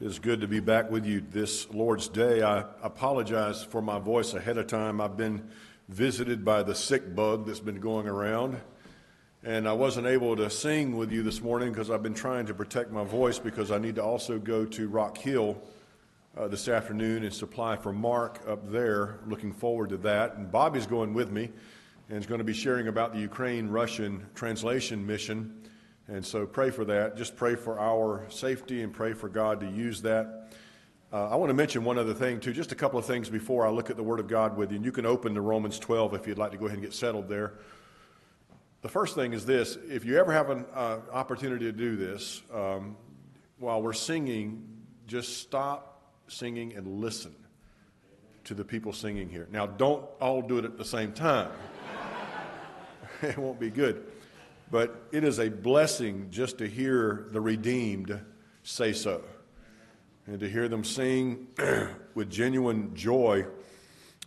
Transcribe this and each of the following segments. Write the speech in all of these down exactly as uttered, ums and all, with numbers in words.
It is good to be back with you this Lord's Day. I apologize for my voice ahead of time. I've been visited by the sick bug that's been going around, and I wasn't able to sing with you this morning because I've been trying to protect my voice because I need to also go to Rock Hill uh, this afternoon and supply for Mark up there. Looking forward to that. And Bobby's going with me and is going to be sharing about the Ukraine-Russian translation mission. And so pray for that. Just pray for our safety and pray for God to use that. Uh, I want to mention one other thing, too, just a couple of things before I look at the Word of God with you. And you can open to Romans twelve if you'd like to go ahead and get settled there. The first thing is this. If you ever have an uh, opportunity to do this, um, while we're singing, just stop singing and listen to the people singing here. Now, don't all do it at the same time. It won't be good. But it is a blessing just to hear the redeemed say so, and to hear them sing with genuine joy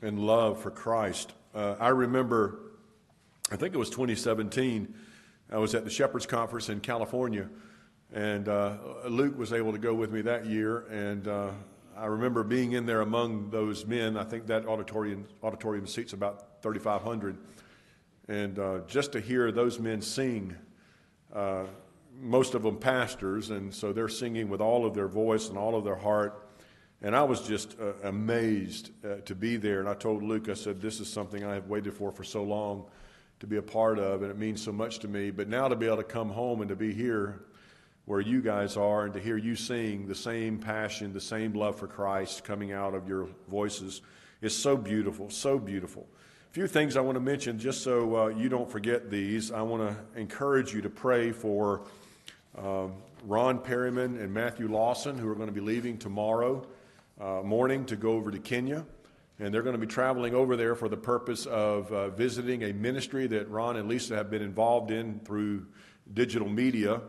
and love for Christ. Uh, I remember, I think it was twenty seventeen, I was at the Shepherds' Conference in California, and uh, Luke was able to go with me that year, and uh, I remember being in there among those men. I think that auditorium, auditorium seats about thirty-five hundred. And uh, just to hear those men sing, uh, most of them pastors, and so they're singing with all of their voice and all of their heart. And I was just uh, amazed uh, to be there. And I told Luke, I said, this is something I have waited for for so long to be a part of, and it means so much to me. But now to be able to come home and to be here where you guys are and to hear you sing the same passion, the same love for Christ coming out of your voices is so beautiful, so beautiful. Few things I want to mention, just so uh, you don't forget these. I want to encourage you to pray for uh, Ron Perryman and Matthew Lawson, who are going to be leaving tomorrow uh, morning to go over to Kenya. And they're going to be traveling over there for the purpose of uh, visiting a ministry that Ron and Lisa have been involved in through digital media.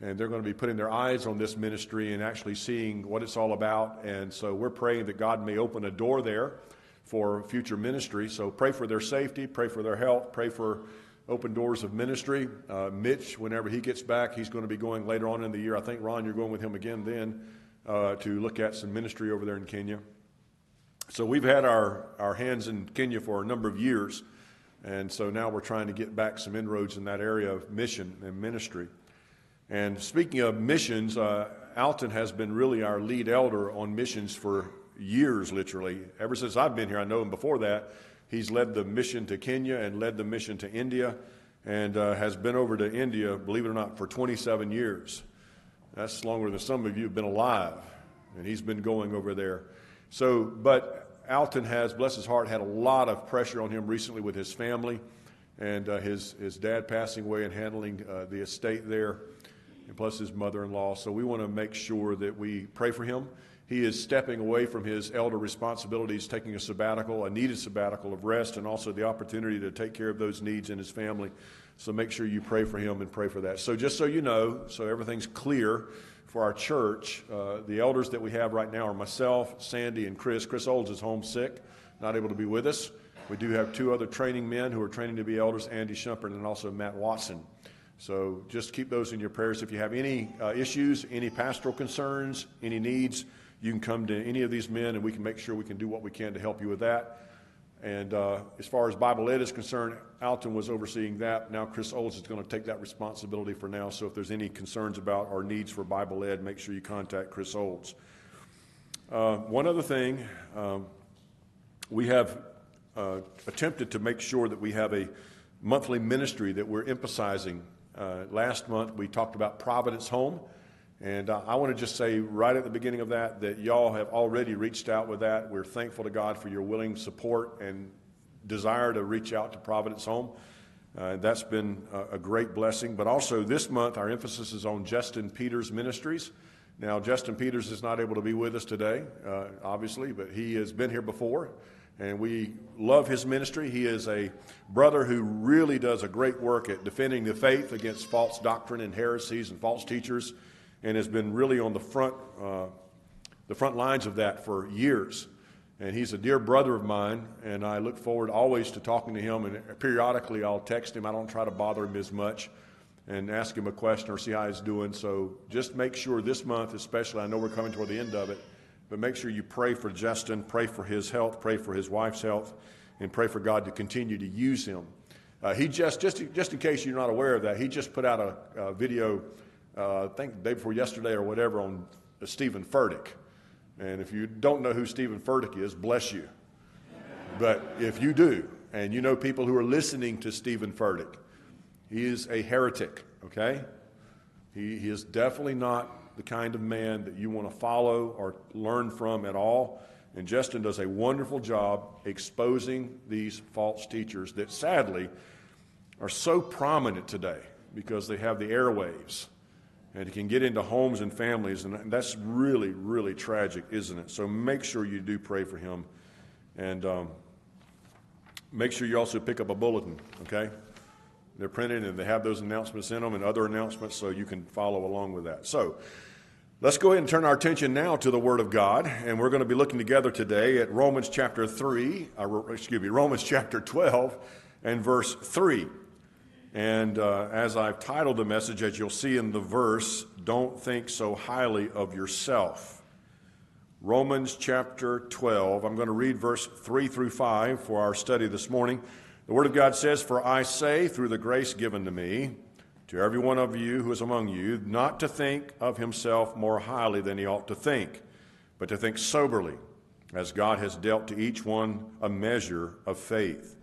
And they're going to be putting their eyes on this ministry and actually seeing what it's all about. And so we're praying that God may open a door there for future ministry. So pray for their safety, pray for their health, pray for open doors of ministry. Uh, Mitch, whenever he gets back, he's going to be going later on in the year. I think, Ron, you're going with him again then uh, to look at some ministry over there in Kenya. So we've had our, our hands in Kenya for a number of years, and so now we're trying to get back some inroads in that area of mission and ministry. And speaking of missions, uh, Alton has been really our lead elder on missions for years, literally. Ever since I've been here, I know him before that. He's led the mission to Kenya and led the mission to India, and uh, has been over to India, believe it or not, for twenty-seven years. That's longer than some of you have been alive, and he's been going over there. So, but Alton has, bless his heart, had a lot of pressure on him recently with his family, and uh, his, his dad passing away and handling uh, the estate there, and plus his mother-in-law. So we want to make sure that we pray for him. He is stepping away from his elder responsibilities, taking a sabbatical, a needed sabbatical of rest, and also the opportunity to take care of those needs in his family. So make sure you pray for him and pray for that. So just so you know, so everything's clear for our church, uh, the elders that we have right now are myself, Sandy, and Chris. Chris Olds is homesick, not able to be with us. We do have two other training men who are training to be elders, Andy Schumper and also Matt Watson. So just keep those in your prayers. If you have any uh, issues, any pastoral concerns, any needs, you can come to any of these men, and we can make sure we can do what we can to help you with that. And uh, as far as Bible Ed is concerned, Alton was overseeing that. Now Chris Olds is going to take that responsibility for now. So if there's any concerns about or needs for Bible Ed, make sure you contact Chris Olds. Uh, one other thing, um, we have uh, attempted to make sure that we have a monthly ministry that we're emphasizing. Uh, last month we talked about Providence Home. And I want to just say right at the beginning of that, that y'all have already reached out with that. We're thankful to God for your willing support and desire to reach out to Providence Home. Uh, that's been a great blessing. But also this month, our emphasis is on Justin Peters Ministries. Now, Justin Peters is not able to be with us today, uh, obviously, but he has been here before, and we love his ministry. He is a brother who really does a great work at defending the faith against false doctrine and heresies and false teachers, and has been really on the front uh, the front lines of that for years. And he's a dear brother of mine, and I look forward always to talking to him, and periodically I'll text him. I don't try to bother him as much, and ask him a question or see how he's doing. So just make sure this month especially, I know we're coming toward the end of it, but make sure you pray for Justin, pray for his health, pray for his wife's health, and pray for God to continue to use him. Uh, he just, just, just in case you're not aware of that, he just put out a, a video, uh, I think the day before yesterday or whatever, on Stephen Furtick. And if you don't know who Stephen Furtick is, bless you. But if you do, and you know people who are listening to Stephen Furtick, he is a heretic, okay? He, he is definitely not the kind of man that you want to follow or learn from at all. And Justin does a wonderful job exposing these false teachers that sadly are so prominent today because they have the airwaves and it can get into homes and families, and that's really, really tragic, isn't it? So make sure you do pray for him, and um, make sure you also pick up a bulletin, okay? They're printed and they have those announcements in them and other announcements, so you can follow along with that. So let's go ahead and turn our attention now to the Word of God, and we're going to be looking together today at Romans chapter three, or excuse me, Romans chapter twelve and verse three. And uh, as I've titled the message, as you'll see in the verse, don't think so highly of yourself. Romans chapter twelve. I'm going to read verse three through five for our study this morning. The Word of God says, "For I say, through the grace given to me, to every one of you who is among you, not to think of himself more highly than he ought to think, but to think soberly, as God has dealt to each one a measure of faith.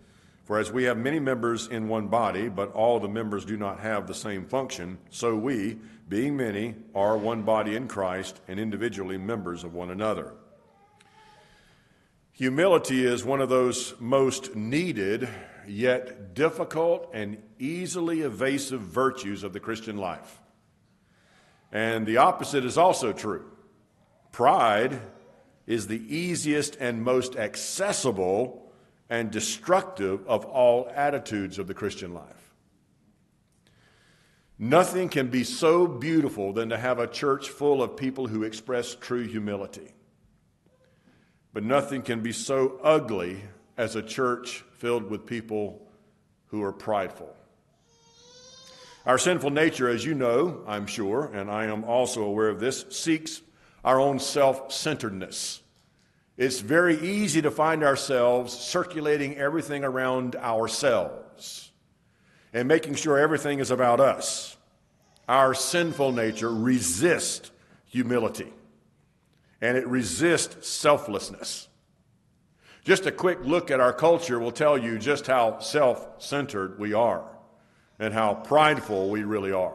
For as we have many members in one body, but all the members do not have the same function, so we, being many, are one body in Christ and individually members of one another." Humility is one of those most needed yet difficult and easily evasive virtues of the Christian life. And the opposite is also true. Pride is the easiest and most accessible and destructive of all attitudes of the Christian life. Nothing can be so beautiful than to have a church full of people who express true humility. But nothing can be so ugly as a church filled with people who are prideful. Our sinful nature, as you know, I'm sure, and I am also aware of this, seeks our own self-centeredness. It's very easy to find ourselves circulating everything around ourselves and making sure everything is about us. Our sinful nature resists humility, and it resists selflessness. Just a quick look at our culture will tell you just how self-centered we are and how prideful we really are.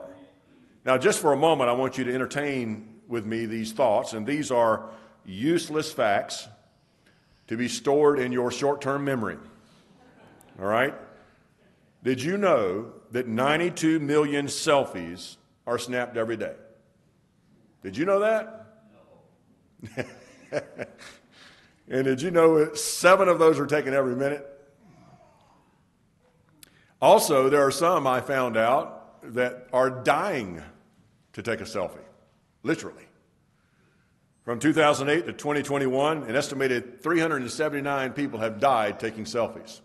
Now, just for a moment, I want you to entertain with me these thoughts, and these are useless facts to be stored in your short-term memory. All right? Did you know that ninety-two million selfies are snapped every day? Did you know that? No. And did you know seven of those are taken every minute? Also, there are some, I found out, that are dying to take a selfie, literally. From two thousand eight to twenty twenty-one, an estimated three hundred seventy-nine people have died taking selfies.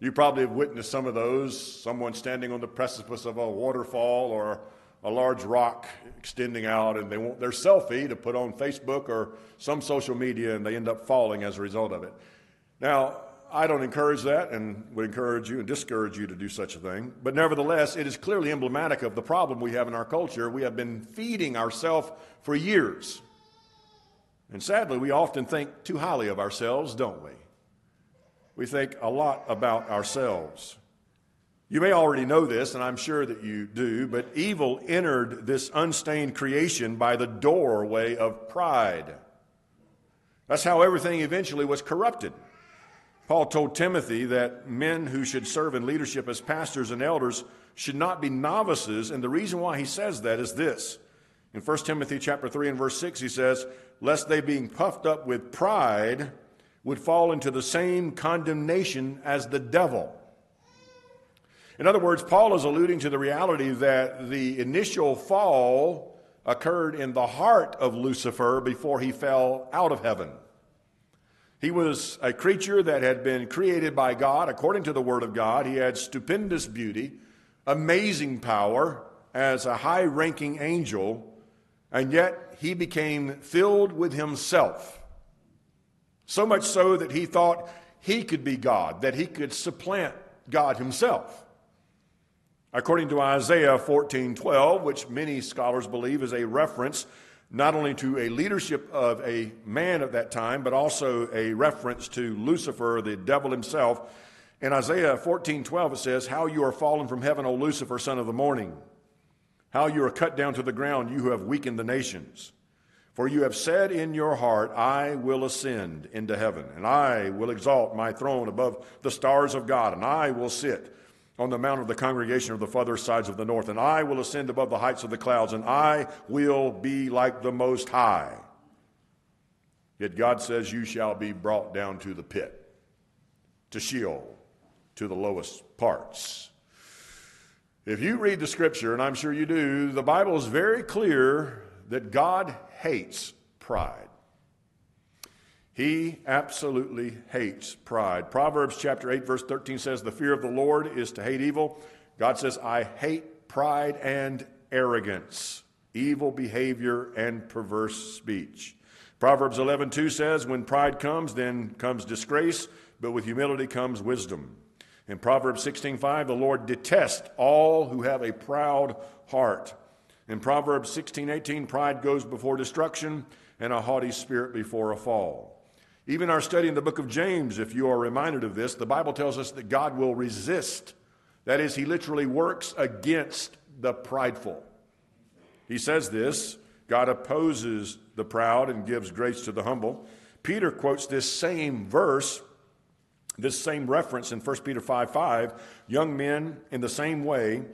You probably have witnessed some of those, someone standing on the precipice of a waterfall or a large rock extending out, and they want their selfie to put on Facebook or some social media, and they end up falling as a result of it. Now, I don't encourage that and would encourage you and discourage you to do such a thing. But nevertheless, it is clearly emblematic of the problem we have in our culture. We have been feeding ourselves for years. And sadly, we often think too highly of ourselves, don't we? We think a lot about ourselves. You may already know this, and I'm sure that you do, but evil entered this unstained creation by the doorway of pride. That's how everything eventually was corrupted. Paul told Timothy that men who should serve in leadership as pastors and elders should not be novices, and the reason why he says that is this. In First Timothy chapter three and verse six, he says, "Lest they being puffed up with pride would fall into the same condemnation as the devil." In other words, Paul is alluding to the reality that the initial fall occurred in the heart of Lucifer before he fell out of heaven. He was a creature that had been created by God according to the Word of God. He had stupendous beauty, amazing power as a high-ranking angel, and yet he became filled with himself. So much so that he thought he could be God, that he could supplant God himself. According to Isaiah fourteen twelve, which many scholars believe is a reference not only to a leadership of a man of that time, but also a reference to Lucifer, the devil himself. In Isaiah fourteen twelve, it says, "How you are fallen from heaven, O Lucifer, son of the morning. How you are cut down to the ground, you who have weakened the nations. For you have said in your heart, I will ascend into heaven, and I will exalt my throne above the stars of God, and I will sit on the mount of the congregation of the farther sides of the north, and I will ascend above the heights of the clouds, and I will be like the Most High." Yet God says, "You shall be brought down to the pit, to Sheol, to the lowest parts." If you read the scripture, and I'm sure you do, the Bible is very clear that God hates pride. He absolutely hates pride. Proverbs chapter eight, verse thirteen says, "The fear of the Lord is to hate evil." God says, "I hate pride and arrogance, evil behavior and perverse speech." Proverbs eleven two says, "When pride comes, then comes disgrace, but with humility comes wisdom." In Proverbs sixteen five, "The Lord detests all who have a proud heart." In Proverbs sixteen eighteen, "Pride goes before destruction, and a haughty spirit before a fall." Even our study in the book of James, if you are reminded of this, the Bible tells us that God will resist. That is, he literally works against the prideful. He says this, "God opposes the proud and gives grace to the humble." Peter quotes this same verse, this same reference in First Peter five five, "Young men, in the same way,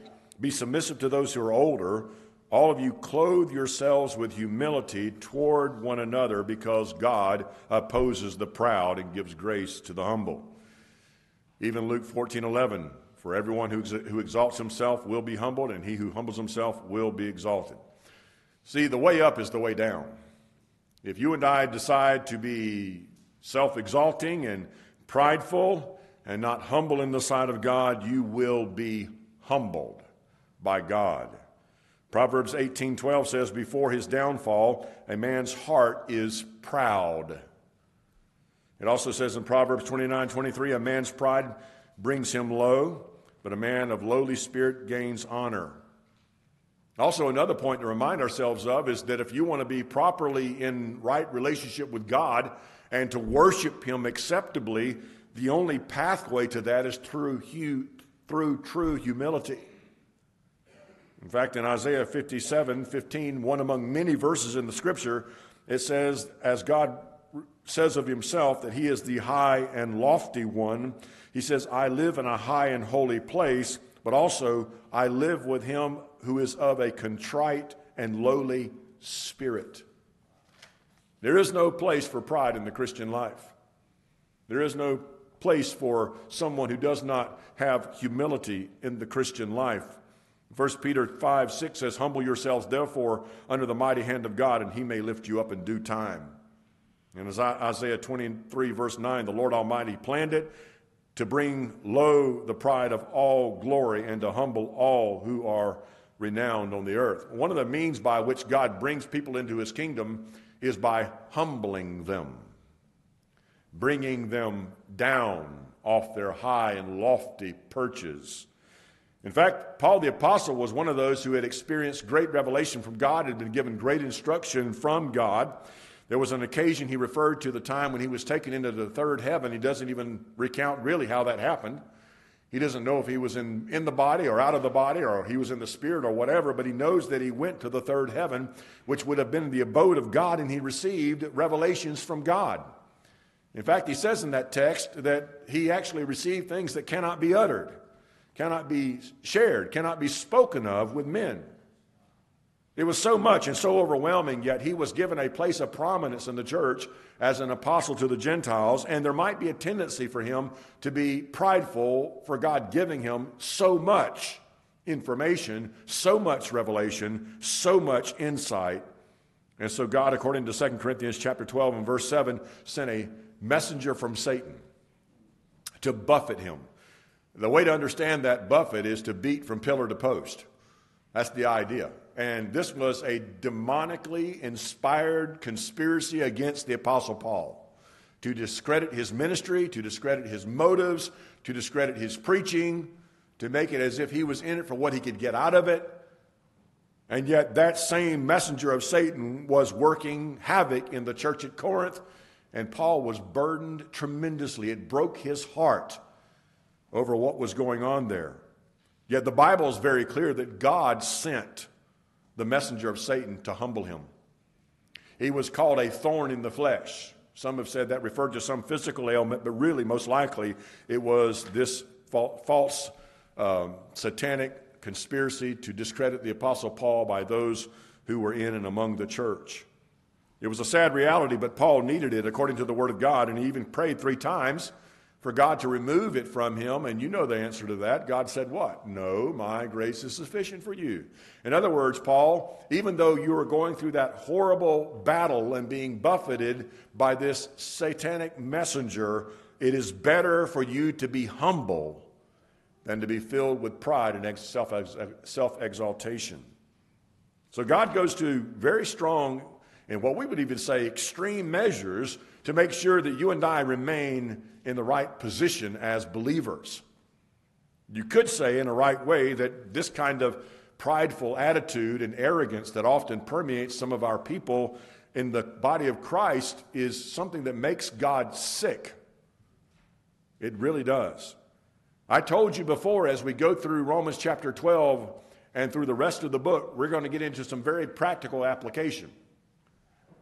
be submissive to those who are older. All of you clothe yourselves with humility toward one another, because God opposes the proud and gives grace to the humble." Even Luke fourteen eleven, "For everyone who, exa- who exalts himself will be humbled, and he who humbles himself will be exalted." See, the way up is the way down. If you and I decide to be self-exalting and prideful and not humble in the sight of God, you will be humbled by God. Proverbs eighteen twelve says, "Before his downfall, a man's heart is proud." It also says in Proverbs twenty-nine twenty-three, "A man's pride brings him low, but a man of lowly spirit gains honor." Also, another point to remind ourselves of is that if you want to be properly in right relationship with God and to worship him acceptably, the only pathway to that is through hu- through true humility. In fact, in Isaiah fifty-seven fifteen, one among many verses in the scripture, it says, as God says of himself, that he is the high and lofty one. He says, "I live in a high and holy place, but also I live with him who is of a contrite and lowly spirit." There is no place for pride in the Christian life. There is no place for someone who does not have humility in the Christian life. First Peter five six says, "Humble yourselves, therefore, under the mighty hand of God, and he may lift you up in due time." And as Isaiah twenty-three, verse nine, "The Lord Almighty planned it to bring low the pride of all glory and to humble all who are renowned on the earth." One of the means by which God brings people into his kingdom is by humbling them, bringing them down off their high and lofty perches. In fact, Paul the Apostle was one of those who had experienced great revelation from God, had been given great instruction from God. There was an occasion he referred to the time when he was taken into the third heaven. He doesn't even recount really how that happened. He doesn't know if he was in, in the body or out of the body, or he was in the spirit or whatever, but he knows that he went to the third heaven, which would have been the abode of God, and he received revelations from God. In fact, he says in that text that he actually received things that cannot be uttered, cannot be shared, cannot be spoken of with men. It was so much and so overwhelming, yet he was given a place of prominence in the church as an apostle to the Gentiles, and there might be a tendency for him to be prideful for God giving him so much information, so much revelation, so much insight. And so God, according to Second Corinthians chapter twelve and verse seven, sent a messenger from Satan to buffet him. The way to understand that buffet is to beat from pillar to post. That's the idea. And this was a demonically inspired conspiracy against the Apostle Paul to discredit his ministry, to discredit his motives, to discredit his preaching, to make it as if he was in it for what he could get out of it. And yet that same messenger of Satan was working havoc in the church at Corinth, and Paul was burdened tremendously. It broke his heart over what was going on there. Yet the Bible is very clear that God sent the messenger of Satan to humble him. He was called a thorn in the flesh. Some have said that referred to some physical ailment, but really most likely it was this false um, satanic conspiracy to discredit the Apostle Paul by those who were in and among the church. It was a sad reality, but Paul needed it according to the Word of God, and he even prayed three times for God to remove it from him, and you know the answer to that. God said what? No, my grace is sufficient for you. In other words, Paul, even though you are going through that horrible battle and being buffeted by this satanic messenger, it is better for you to be humble than to be filled with pride and self-exaltation. So God goes to very strong, and what we would even say extreme measures to make sure that you and I remain in the right position as believers. You could say in a right way that this kind of prideful attitude and arrogance that often permeates some of our people in the body of Christ is something that makes God sick. It really does. I told you before, as we go through Romans chapter twelve and through the rest of the book, we're going to get into some very practical application.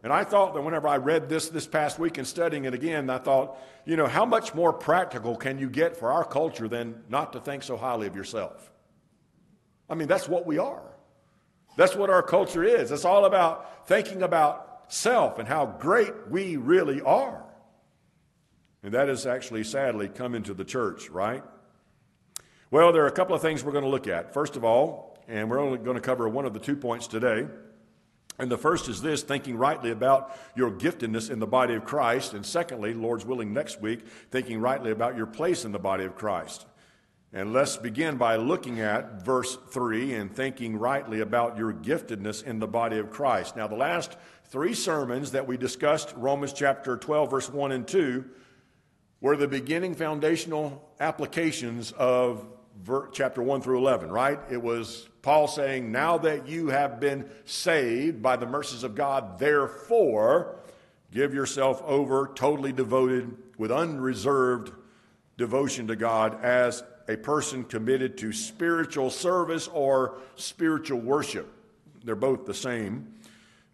And I thought that whenever I read this this past week and studying it again, I thought, you know, how much more practical can you get for our culture than not to think so highly of yourself? I mean, that's what we are. That's what our culture is. It's all about thinking about self and how great we really are. And that has actually, sadly, come into the church, right? Well, there are a couple of things we're going to look at. First of all, and we're only going to cover one of the two points today. And the first is this, thinking rightly about your giftedness in the body of Christ. And secondly, Lord's willing, next week, thinking rightly about your place in the body of Christ. And let's begin by looking at verse three and thinking rightly about your giftedness in the body of Christ. Now, the last three sermons that we discussed, Romans chapter twelve, verse one and two, were the beginning foundational applications of chapter one through eleven, right? It was Paul saying, now that you have been saved by the mercies of God, therefore give yourself over totally devoted with unreserved devotion to God as a person committed to spiritual service or spiritual worship. They're both the same.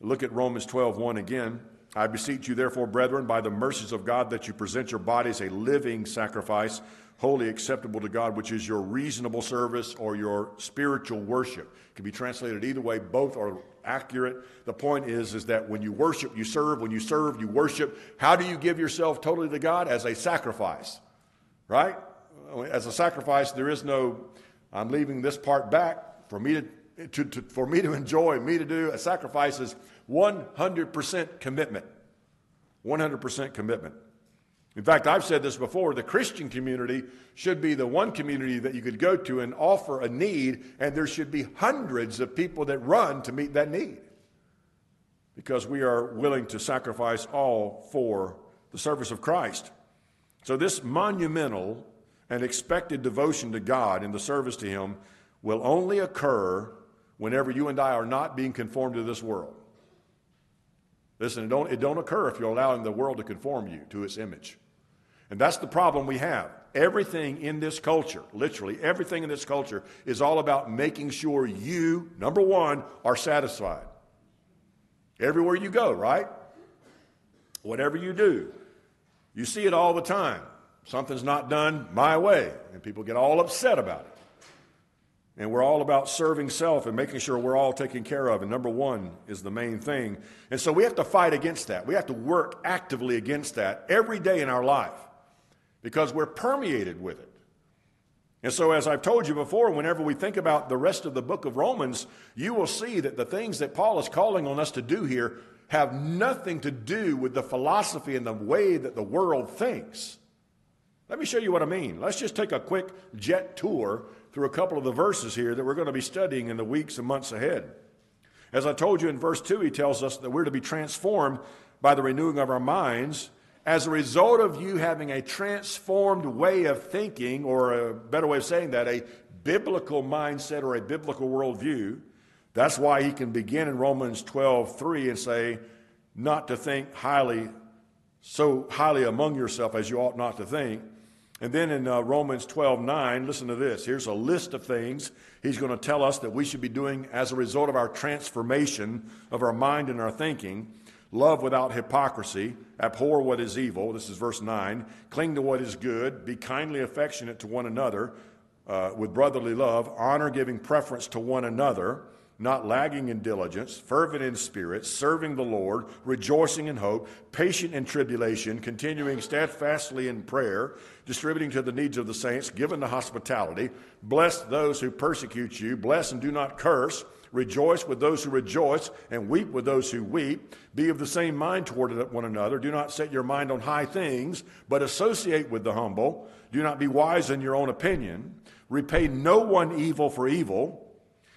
Look at Romans twelve one again. I beseech you, therefore, brethren, by the mercies of God, that you present your bodies a living sacrifice, holy, acceptable to God, which is your reasonable service or your spiritual worship. It can be translated either way. Both are accurate. The point is, is that when you worship, you serve. When you serve, you worship. How do you give yourself totally to God? As a sacrifice, right? As a sacrifice, there is no, I'm leaving this part back for me to, to, to for me to enjoy, me to do. A sacrifice is one hundred percent commitment. one hundred percent commitment. In fact, I've said this before, the Christian community should be the one community that you could go to and offer a need, and there should be hundreds of people that run to meet that need because we are willing to sacrifice all for the service of Christ. So this monumental and expected devotion to God and the service to Him will only occur whenever you and I are not being conformed to this world. Listen, it don't, it don't occur if you're allowing the world to conform you to its image. And that's the problem we have. Everything in this culture, literally everything in this culture, is all about making sure you, number one, are satisfied. Everywhere you go, right? Whatever you do, you see it all the time. Something's not done my way, and people get all upset about it. And we're all about serving self and making sure we're all taken care of. And number one is the main thing. And so we have to fight against that. We have to work actively against that every day in our life because we're permeated with it. And so as I've told you before, whenever we think about the rest of the book of Romans, you will see that the things that Paul is calling on us to do here have nothing to do with the philosophy and the way that the world thinks. Let me show you what I mean. Let's just take a quick jet tour through a couple of the verses here that we're going to be studying in the weeks and months ahead. As I told you in verse two, he tells us that we're to be transformed by the renewing of our minds. As a result of you having a transformed way of thinking, or a better way of saying that, a biblical mindset or a biblical worldview, that's why he can begin in Romans twelve three and say, not to think highly, so highly among yourself as you ought not to think. And then in uh, Romans twelve nine, listen to this. Here's a list of things he's going to tell us that we should be doing as a result of our transformation of our mind and our thinking. Love without hypocrisy, abhor what is evil, this is verse nine, cling to what is good, be kindly affectionate to one another uh, with brotherly love, honor giving preference to one another, not lagging in diligence, fervent in spirit, serving the Lord, rejoicing in hope, patient in tribulation, continuing steadfastly in prayer, distributing to the needs of the saints, given to hospitality, bless those who persecute you, bless and do not curse, rejoice with those who rejoice, and weep with those who weep. Be of the same mind toward one another. Do not set your mind on high things, but associate with the humble. Do not be wise in your own opinion. Repay no one evil for evil.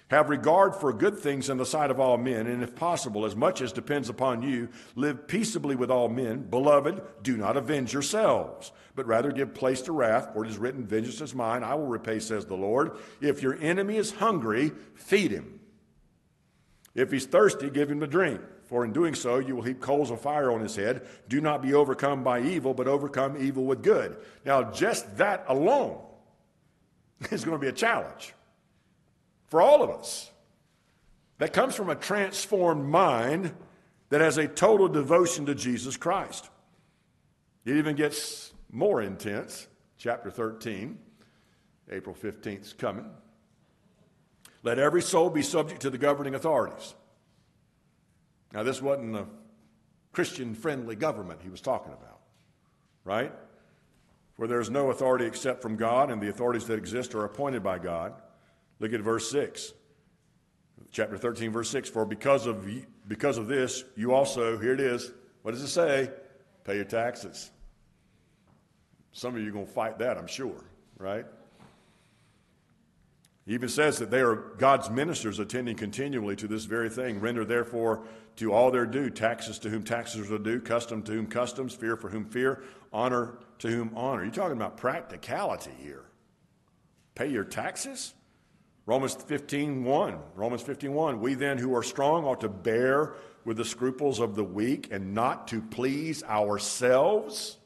Have regard for good things in the sight of all men, and if possible, as much as depends upon you, live peaceably with all men. Beloved, do not avenge yourselves, but rather give place to wrath, for it is written, vengeance is mine, I will repay, says the Lord. If your enemy is hungry, feed him. If he's thirsty, give him a drink, for in doing so you will heap coals of fire on his head. Do not be overcome by evil, but overcome evil with good. Now, just that alone is going to be a challenge for all of us. That comes from a transformed mind that has a total devotion to Jesus Christ. It even gets more intense. Chapter thirteen, April fifteenth is coming. Let every soul be subject to the governing authorities. Now, this wasn't a Christian-friendly government he was talking about, right? For there is no authority except from God, and the authorities that exist are appointed by God. Look at verse six. Chapter thirteen, verse six. For because of, because of this, you also, here it is. What does it say? Pay your taxes. Some of you are going to fight that, I'm sure, right? He even says that they are God's ministers attending continually to this very thing. Render therefore to all their due, taxes to whom taxes are due, custom to whom customs, fear for whom fear, honor to whom honor. You're talking about practicality here. Pay your taxes? Romans fifteen one. Romans fifteen one. We then who are strong ought to bear with the scruples of the weak and not to please ourselves.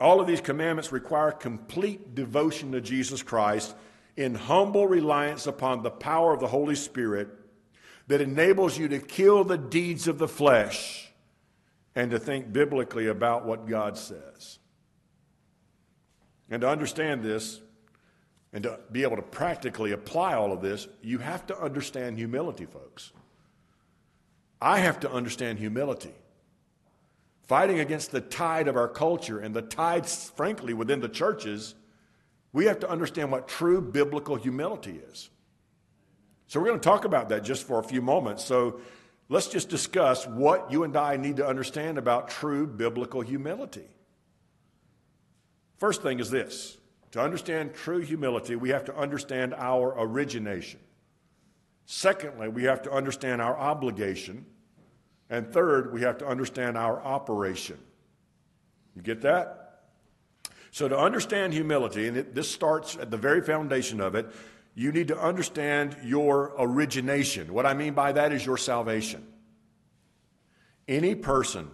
All of these commandments require complete devotion to Jesus Christ in humble reliance upon the power of the Holy Spirit that enables you to kill the deeds of the flesh and to think biblically about what God says. And to understand this and to be able to practically apply all of this, you have to understand humility, folks. I have to understand humility. Fighting against the tide of our culture and the tides, frankly, within the churches, we have to understand what true biblical humility is. So we're going to talk about that just for a few moments. So let's just discuss what you and I need to understand about true biblical humility. First thing is this. To understand true humility, we have to understand our origination. Secondly, we have to understand our obligation. And third, we have to understand our operation. You get that? So to understand humility, and it, this starts at the very foundation of it, you need to understand your origination. What I mean by that is your salvation. Any person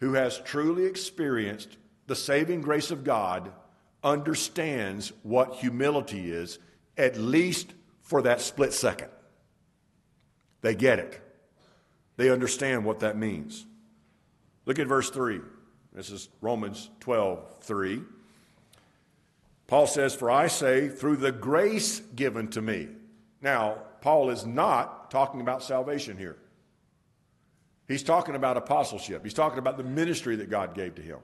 who has truly experienced the saving grace of God understands what humility is, at least for that split second. They get it. They understand what that means. Look at verse three. This is Romans twelve three. Paul says, for I say, through the grace given to me. Now, Paul is not talking about salvation here. He's talking about apostleship. He's talking about the ministry that God gave to him.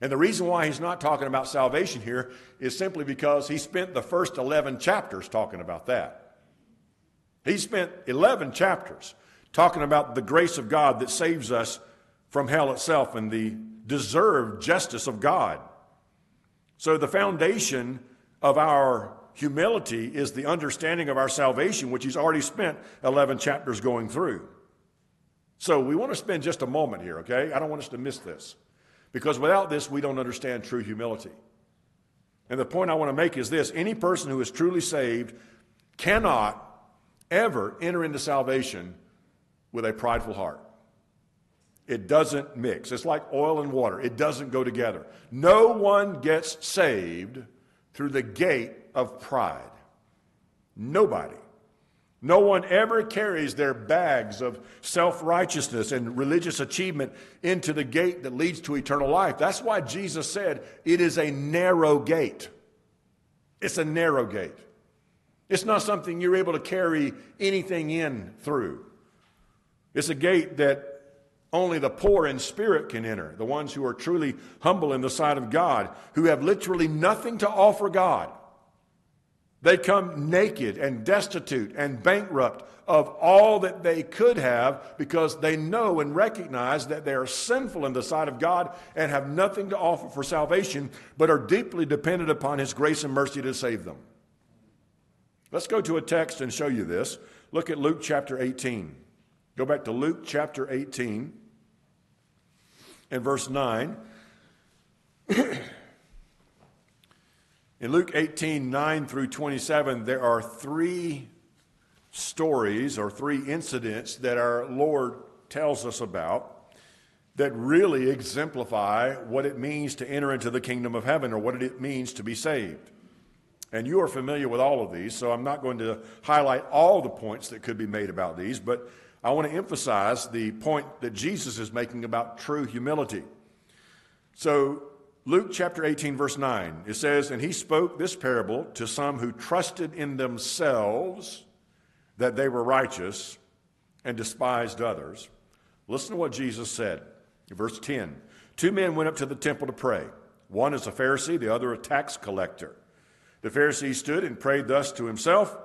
And the reason why he's not talking about salvation here is simply because he spent the first eleven chapters talking about that. He spent eleven chapters talking about the grace of God that saves us from hell itself and the deserved justice of God. So the foundation of our humility is the understanding of our salvation, which he's already spent eleven chapters going through. So we want to spend just a moment here, okay? I don't want us to miss this, because without this, we don't understand true humility. And the point I want to make is this: any person who is truly saved cannot ever enter into salvation with a prideful heart. It doesn't mix. It's like oil and water. It doesn't go together. No one gets saved through the gate of pride. Nobody. No one ever carries their bags of self-righteousness and religious achievement into the gate that leads to eternal life. That's why Jesus said it is a narrow gate. It's a narrow gate. It's not something you're able to carry anything in through. It's a gate that only the poor in spirit can enter, the ones who are truly humble in the sight of God, who have literally nothing to offer God. They come naked and destitute and bankrupt of all that they could have, because they know and recognize that they are sinful in the sight of God and have nothing to offer for salvation, but are deeply dependent upon His grace and mercy to save them. Let's go to a text and show you this. Look at Luke chapter eighteen. Go back to Luke chapter eighteen. In verse nine, in Luke eighteen, nine through twenty-seven, there are three stories or three incidents that our Lord tells us about that really exemplify what it means to enter into the kingdom of heaven, or what it means to be saved. And you are familiar with all of these, so I'm not going to highlight all the points that could be made about these, but I want to emphasize the point that Jesus is making about true humility. So Luke chapter eighteen, verse nine, it says, "And he spoke this parable to some who trusted in themselves that they were righteous and despised others." Listen to what Jesus said. Verse ten, "Two men went up to the temple to pray. One is a Pharisee, the other a tax collector. The Pharisee stood and prayed thus to himself,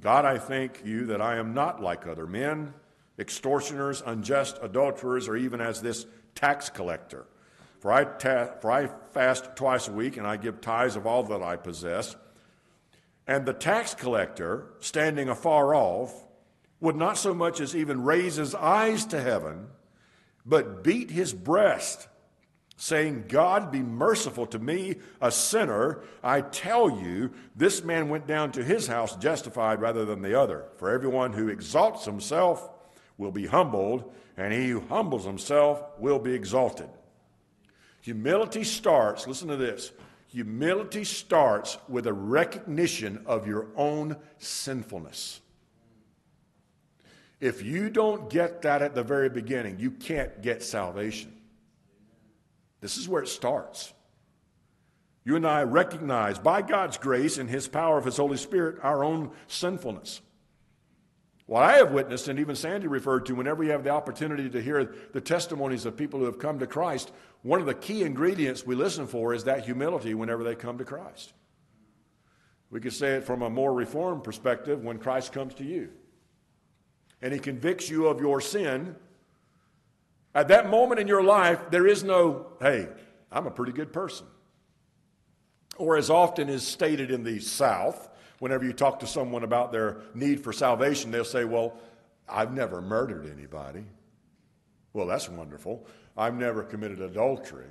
'God, I thank you that I am not like other men, extortioners, unjust, adulterers, or even as this tax collector. For I, ta- for I fast twice a week, and I give tithes of all that I possess.' And the tax collector, standing afar off, would not so much as even raise his eyes to heaven, but beat his breast, saying, 'God, be merciful to me, a sinner. I tell you, this man went down to his house justified rather than the other. For everyone who exalts himself will be humbled, and he who humbles himself will be exalted.'" Humility starts, listen to this, humility starts with a recognition of your own sinfulness. If you don't get that at the very beginning, you can't get salvation. This is where it starts. You and I recognize, by God's grace and His power of His Holy Spirit, our own sinfulness. What I have witnessed, and even Sandy referred to, whenever you have the opportunity to hear the testimonies of people who have come to Christ, one of the key ingredients we listen for is that humility whenever they come to Christ. We could say it from a more reformed perspective: when Christ comes to you and He convicts you of your sin, at that moment in your life, there is no, "Hey, I'm a pretty good person." Or, as often is stated in the South, whenever you talk to someone about their need for salvation, they'll say, "Well, I've never murdered anybody." "Well, that's wonderful. I've never committed adultery."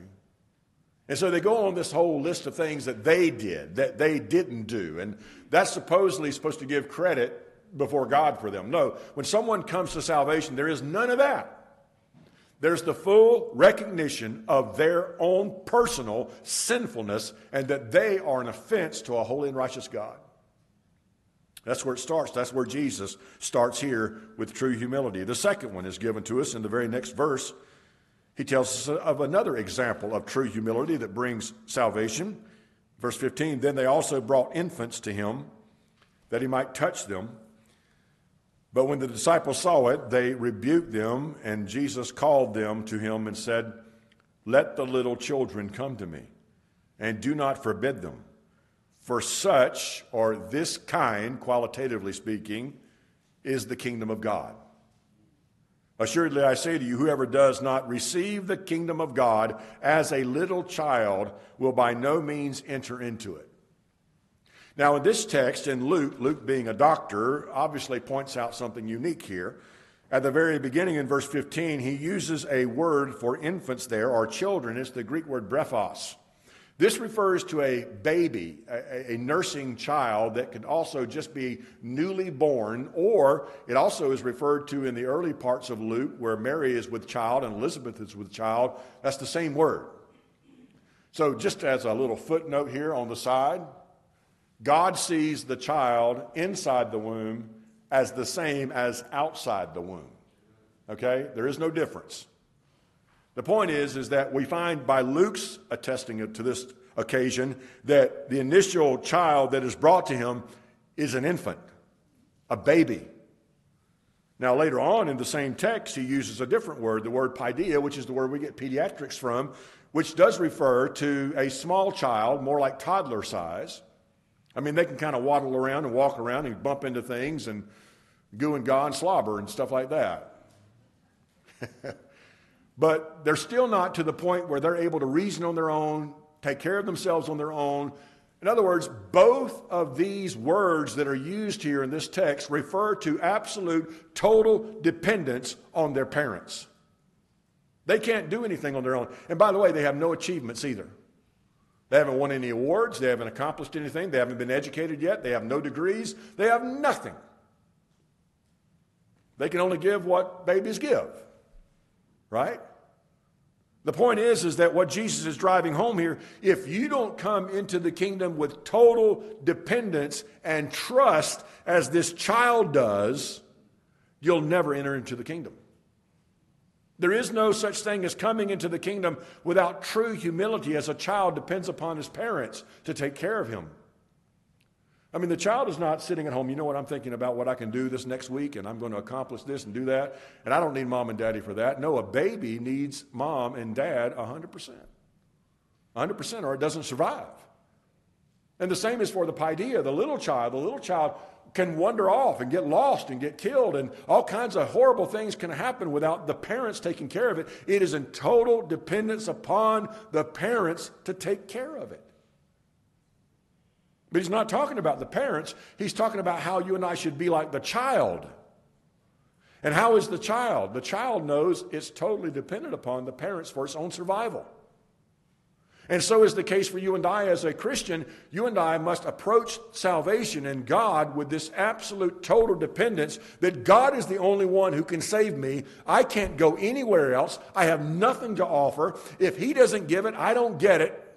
And so they go on this whole list of things that they did, that they didn't do. And that's supposedly supposed to give credit before God for them. No, when someone comes to salvation, there is none of that. There's the full recognition of their own personal sinfulness and that they are an offense to a holy and righteous God. That's where it starts. That's where Jesus starts here with true humility. The second one is given to us in the very next verse. He tells us of another example of true humility that brings salvation. Verse fifteen, "Then they also brought infants to him that he might touch them. But when the disciples saw it, they rebuked them, and Jesus called them to him and said, 'Let the little children come to me, and do not forbid them. For such," or this kind, qualitatively speaking, "is the kingdom of God." Assuredly, I say to you, whoever does not receive the kingdom of God as a little child will by no means enter into it. Now, in this text, in Luke, Luke being a doctor, obviously points out something unique here. At the very beginning in verse fifteen, he uses a word for infants there, or children. It's the Greek word brephos. This refers to a baby, a, a nursing child that could also just be newly born, or it also is referred to in the early parts of Luke where Mary is with child and Elizabeth is with child. That's the same word. So just as a little footnote here on the side, God sees the child inside the womb as the same as outside the womb. Okay? There is no difference. The point is, is that we find by Luke's attesting to this occasion that the initial child that is brought to him is an infant, a baby. Now, later on in the same text, he uses a different word, the word paideia, which is the word we get pediatrics from, which does refer to a small child, more like toddler size. I mean, they can kind of waddle around and walk around and bump into things and goo and gah and slobber and stuff like that. But they're still not to the point where they're able to reason on their own, take care of themselves on their own. In other words, both of these words that are used here in this text refer to absolute, total dependence on their parents. They can't do anything on their own. And by the way, they have no achievements either. They haven't won any awards. They haven't accomplished anything. They haven't been educated yet. They have no degrees. They have nothing. They can only give what babies give. Right? The point is, is that what Jesus is driving home here, if you don't come into the kingdom with total dependence and trust as this child does, you'll never enter into the kingdom. There is no such thing as coming into the kingdom without true humility as a child depends upon his parents to take care of him. I mean, the child is not sitting at home, you know what, I'm thinking about what I can do this next week, and I'm going to accomplish this and do that, and I don't need mom and daddy for that. No, a baby needs mom and dad one hundred percent. one hundred percent, or it doesn't survive. And the same is for the paideia, the little child. The little child can wander off and get lost and get killed, and all kinds of horrible things can happen without the parents taking care of it. It is in total dependence upon the parents to take care of it. But he's not talking about the parents. He's talking about how you and I should be like the child. And how is the child? The child knows it's totally dependent upon the parents for its own survival. And so is the case for you and I as a Christian. You and I must approach salvation and God with this absolute total dependence that God is the only one who can save me. I can't go anywhere else. I have nothing to offer. If he doesn't give it, I don't get it.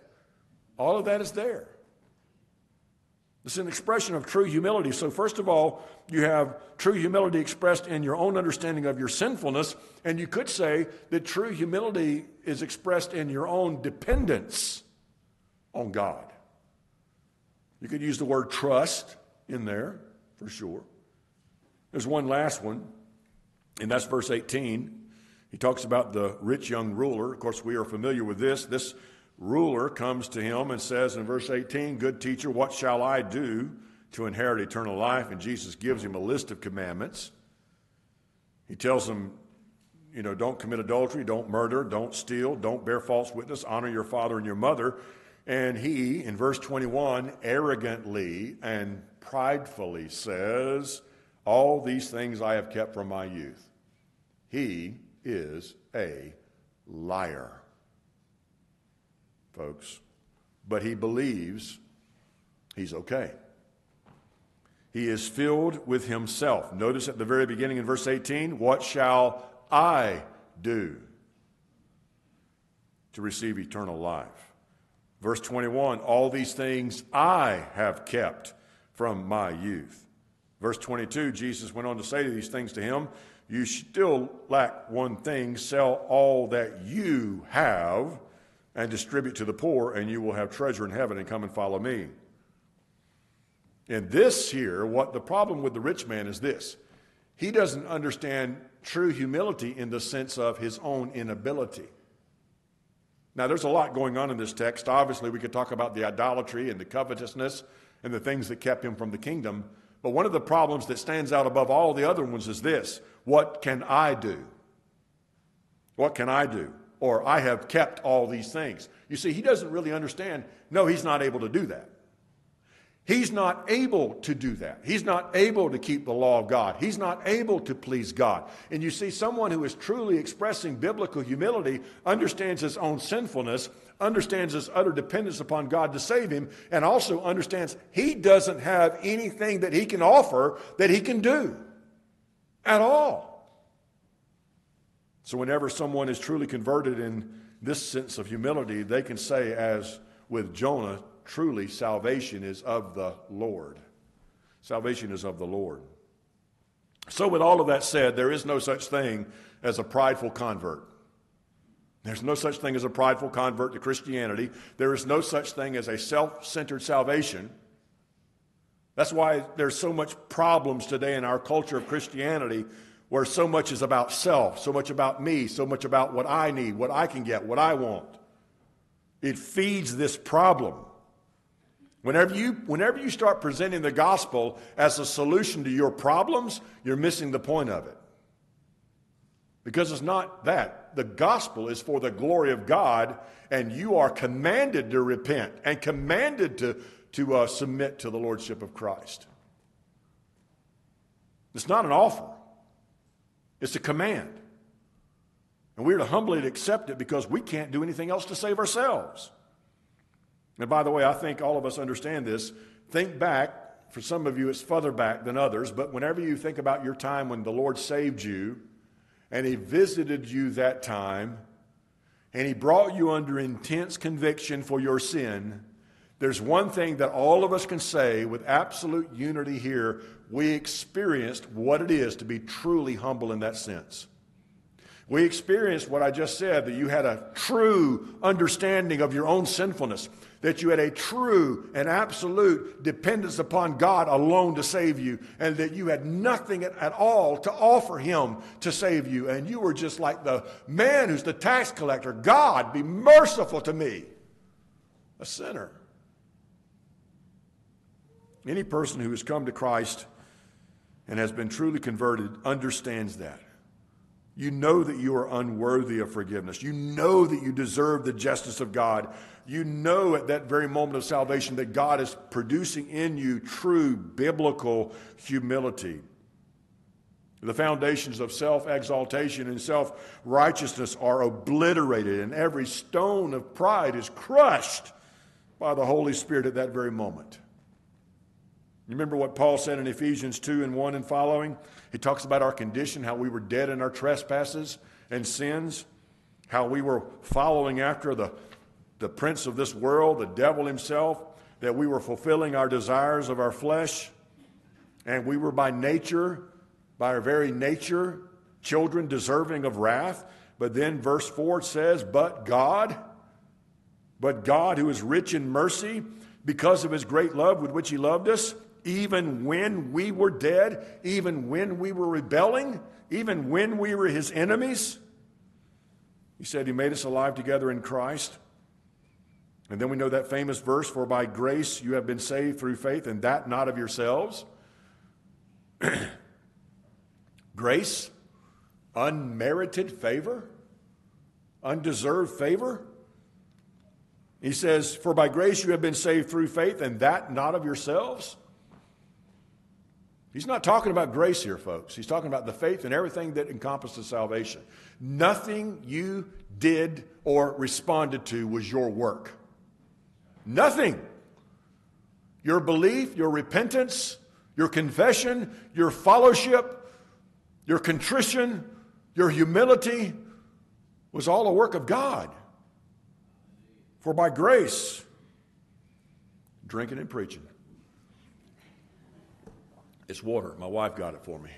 All of that is there. It's an expression of true humility. So first of all, you have true humility expressed in your own understanding of your sinfulness. And you could say that true humility is expressed in your own dependence on God. You could use the word trust in there for sure. There's one last one, and that's verse eighteen. He talks about the rich young ruler. Of course, we are familiar with this. This ruler comes to him and says in verse eighteen, "Good teacher, what shall I do to inherit eternal life?" And Jesus gives him a list of commandments. He tells him, you know, don't commit adultery, don't murder, don't steal, don't bear false witness, honor your father and your mother. And he, in verse twenty-one, arrogantly and pridefully says, "All these things I have kept from my youth." He is a liar, folks. But he believes he's okay. He is filled with himself. Notice at the very beginning in verse eighteen, "What shall I do to receive eternal life?" Verse twenty-one, "All these things I have kept from my youth." Verse twenty-two, Jesus went on to say these things to him, "You still lack one thing, sell all that you have and distribute to the poor, and you will have treasure in heaven, and come and follow me." And this here, what the problem with the rich man is this. He doesn't understand true humility in the sense of his own inability. Now, there's a lot going on in this text. Obviously, we could talk about the idolatry and the covetousness and the things that kept him from the kingdom. But one of the problems that stands out above all the other ones is this: what can I do? What can I do? Or I have kept all these things. You see, he doesn't really understand. No, he's not able to do that. He's not able to do that. He's not able to keep the law of God. He's not able to please God. And you see, someone who is truly expressing biblical humility understands his own sinfulness, understands his utter dependence upon God to save him, and also understands he doesn't have anything that he can offer that he can do at all. So whenever someone is truly converted in this sense of humility, they can say, as with Jonah, truly, salvation is of the Lord. Salvation is of the Lord. So with all of that said, there is no such thing as a prideful convert. There's no such thing as a prideful convert to Christianity. There is no such thing as a self-centered salvation. That's why there's so much problems today in our culture of Christianity, where so much is about self, so much about me, so much about what I need, what I can get, what I want. It feeds this problem. Whenever you, whenever you start presenting the gospel as a solution to your problems, you're missing the point of it. Because it's not that. The gospel is for the glory of God, and you are commanded to repent and commanded to, to uh, submit to the lordship of Christ. It's not an offer. It's a command. And we're to humbly accept it because we can't do anything else to save ourselves. And by the way, I think all of us understand this. Think back. For some of you, it's further back than others. But whenever you think about your time when the Lord saved you, and He visited you that time, and He brought you under intense conviction for your sin, there's one thing that all of us can say with absolute unity here. We experienced what it is to be truly humble in that sense. We experienced what I just said, that you had a true understanding of your own sinfulness, that you had a true and absolute dependence upon God alone to save you, and that you had nothing at all to offer Him to save you. And you were just like the man who's the tax collector. God, be merciful to me, a sinner. Any person who has come to Christ and has been truly converted understands that. You know that you are unworthy of forgiveness. You know that you deserve the justice of God. You know at that very moment of salvation that God is producing in you true biblical humility. The foundations of self-exaltation and self-righteousness are obliterated, and every stone of pride is crushed by the Holy Spirit at that very moment. Remember what Paul said in Ephesians two and one and following? He talks about our condition, how we were dead in our trespasses and sins, how we were following after the, the prince of this world, the devil himself, that we were fulfilling our desires of our flesh, and we were by nature, by our very nature, children deserving of wrath. But then verse four says, but God, but God who is rich in mercy, because of His great love with which He loved us, even when we were dead, even when we were rebelling, even when we were His enemies. He said He made us alive together in Christ. And then we know that famous verse, for by grace you have been saved through faith, and that not of yourselves. Grace, unmerited favor, undeserved favor. He says, for by grace you have been saved through faith, and that not of yourselves. He's not talking about grace here, folks. He's talking about the faith and everything that encompasses salvation. Nothing you did or responded to was your work. Nothing. Your belief, your repentance, your confession, your fellowship, your contrition, your humility was all a work of God. For by grace, drinking and preaching. It's water. My wife got it for me.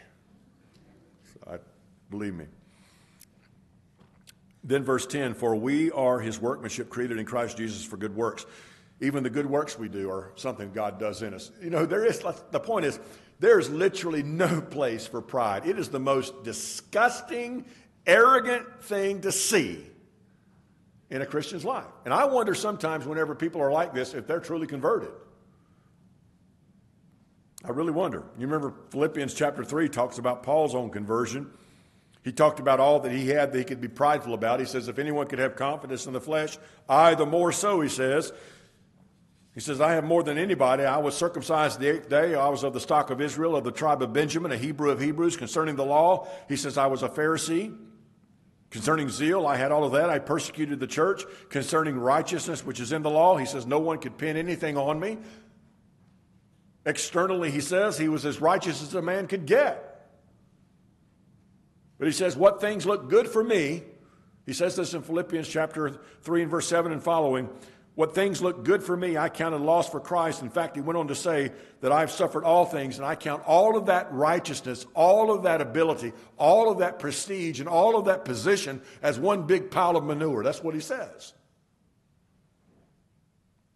So I, believe me. Then verse ten, for we are His workmanship created in Christ Jesus for good works. Even the good works we do are something God does in us. You know, there is, the point is, there is literally no place for pride. It is the most disgusting, arrogant thing to see in a Christian's life. And I wonder sometimes whenever people are like this, if they're truly converted. I really wonder. You remember Philippians chapter three talks about Paul's own conversion. He talked about all that he had that he could be prideful about. He says, if anyone could have confidence in the flesh, I the more so, he says. He says, I have more than anybody. I was circumcised the eighth day. I was of the stock of Israel, of the tribe of Benjamin, a Hebrew of Hebrews. Concerning the law, he says, I was a Pharisee. Concerning zeal, I had all of that. I persecuted the church. Concerning righteousness, which is in the law, he says, no one could pin anything on me. Externally, he says, he was as righteous as a man could get. But he says, what things look good for me? He says this in Philippians chapter three and verse seven and following. What things look good for me, I counted loss for Christ. In fact, he went on to say that I've suffered all things, and I count all of that righteousness, all of that ability, all of that prestige, and all of that position as one big pile of manure. That's what he says.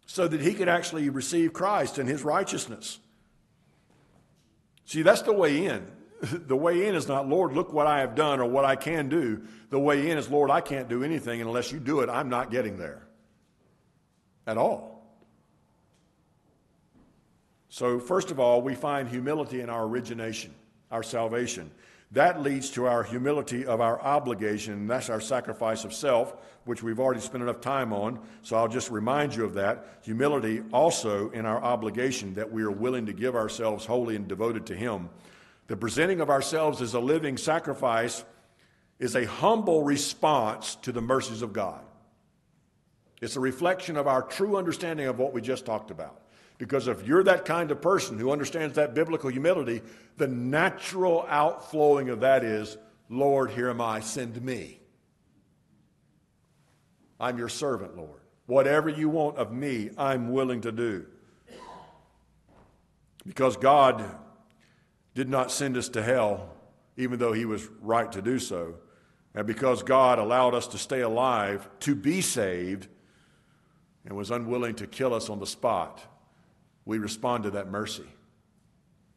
So that he could actually receive Christ and his righteousness. See, that's the way in. The way in is not, Lord, look what I have done or what I can do. The way in is, Lord, I can't do anything unless you do it. I'm not getting there at all. So first of all, we find humility in our origination, our salvation. That leads to our humility of our obligation, and that's our sacrifice of self, which we've already spent enough time on, so I'll just remind you of that. Humility also in our obligation, that we are willing to give ourselves wholly and devoted to him. The presenting of ourselves as a living sacrifice is a humble response to the mercies of God. It's a reflection of our true understanding of what we just talked about. Because if you're that kind of person who understands that biblical humility, the natural outflowing of that is, Lord, here am I, send me. I'm your servant, Lord. Whatever you want of me, I'm willing to do. Because God did not send us to hell, even though he was right to do so. And because God allowed us to stay alive, to be saved, and was unwilling to kill us on the spot, we respond to that mercy.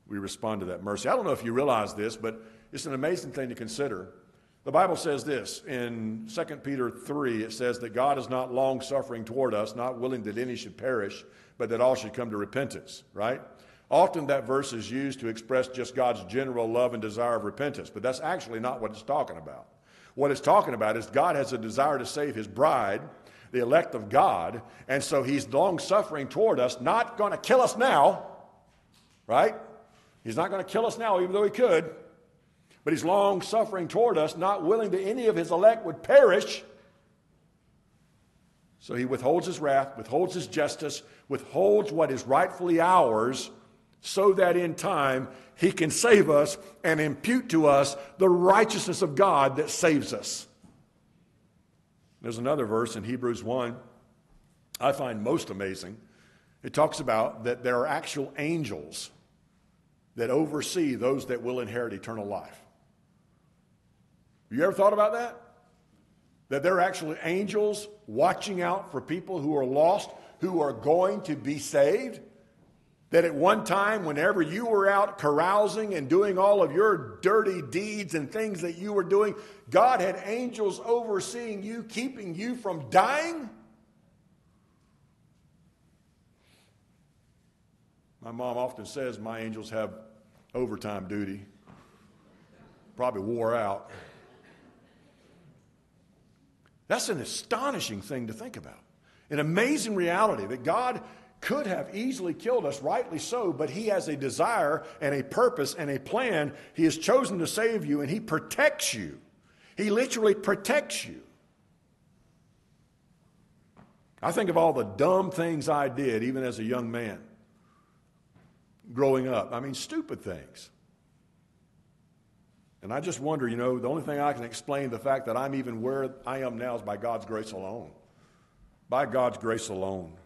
We respond to that mercy. I don't know if you realize this, but it's an amazing thing to consider. The Bible says this in Second Peter three, it says that God is not long-suffering toward us, not willing that any should perish, but that all should come to repentance, right? Often that verse is used to express just God's general love and desire of repentance, but that's actually not what it's talking about. What it's talking about is God has a desire to save his bride, the elect of God, and so he's long-suffering toward us, not going to kill us now, right? He's not going to kill us now, even though he could, but he's long-suffering toward us, not willing that any of his elect would perish. So he withholds his wrath, withholds his justice, withholds what is rightfully ours, so that in time he can save us and impute to us the righteousness of God that saves us. There's another verse in Hebrews one I find most amazing. It talks about that there are actual angels that oversee those that will inherit eternal life. Have you ever thought about that? That there are actually angels watching out for people who are lost, who are going to be saved? That at one time, whenever you were out carousing and doing all of your dirty deeds and things that you were doing, God had angels overseeing you, keeping you from dying? My mom often says my angels have overtime duty. Probably wore out. That's an astonishing thing to think about. An amazing reality that God could have easily killed us, rightly so, but he has a desire and a purpose and a plan. He has chosen to save you, and he protects you. He literally protects you. I think of all the dumb things I did, even as a young man, growing up. I mean, stupid things. And I just wonder, you know, the only thing I can explain the fact that I'm even where I am now is by God's grace alone. By God's grace alone.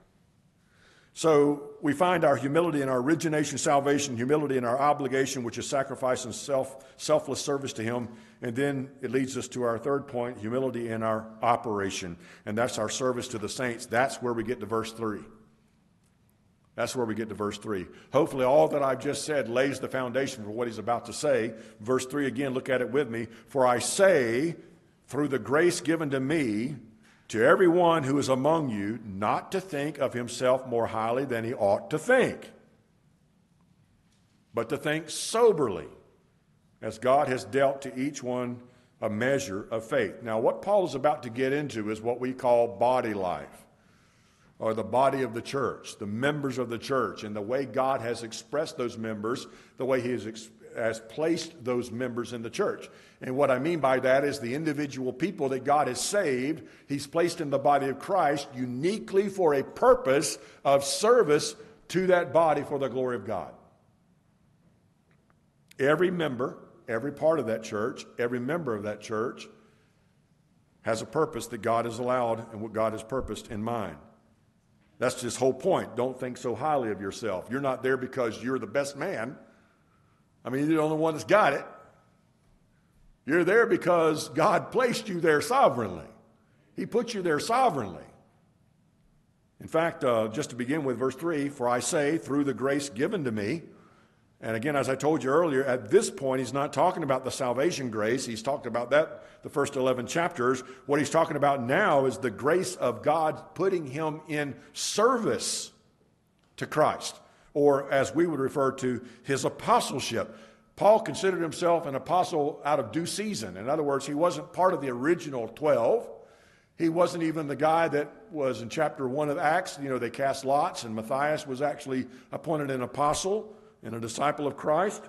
So we find our humility in our origination, salvation, humility in our obligation, which is sacrifice and self, selfless service to him. And then it leads us to our third point, humility in our operation. And that's our service to the saints. That's where we get to verse three. That's where we get to verse three. Hopefully all that I've just said lays the foundation for what he's about to say. Verse three again, look at it with me. For I say, through the grace given to me, to everyone who is among you, not to think of himself more highly than he ought to think, but to think soberly, as God has dealt to each one a measure of faith. Now, what Paul is about to get into is what we call body life, or the body of the church, the members of the church, and the way God has expressed those members, the way he has expressed has placed those members in the church. And what I mean by that is the individual people that God has saved, he's placed in the body of Christ uniquely for a purpose of service to that body for the glory of God. Every member, every part of that church, every member of that church has a purpose that God has allowed and what God has purposed in mind. That's his whole point. Don't think so highly of yourself. You're not there because you're the best man. I mean, you're the only one that's got it. You're there because God placed you there sovereignly. He put you there sovereignly. In fact, uh, just to begin with verse three, for I say, through the grace given to me, and again, as I told you earlier, at this point, he's not talking about the salvation grace. He's talked about that the first eleven chapters. What he's talking about now is the grace of God putting him in service to Christ, or as we would refer to, his apostleship. Paul considered himself an apostle out of due season. In other words, he wasn't part of the original twelve. He wasn't even the guy that was in chapter one of Acts. You know, they cast lots, and Matthias was actually appointed an apostle and a disciple of Christ.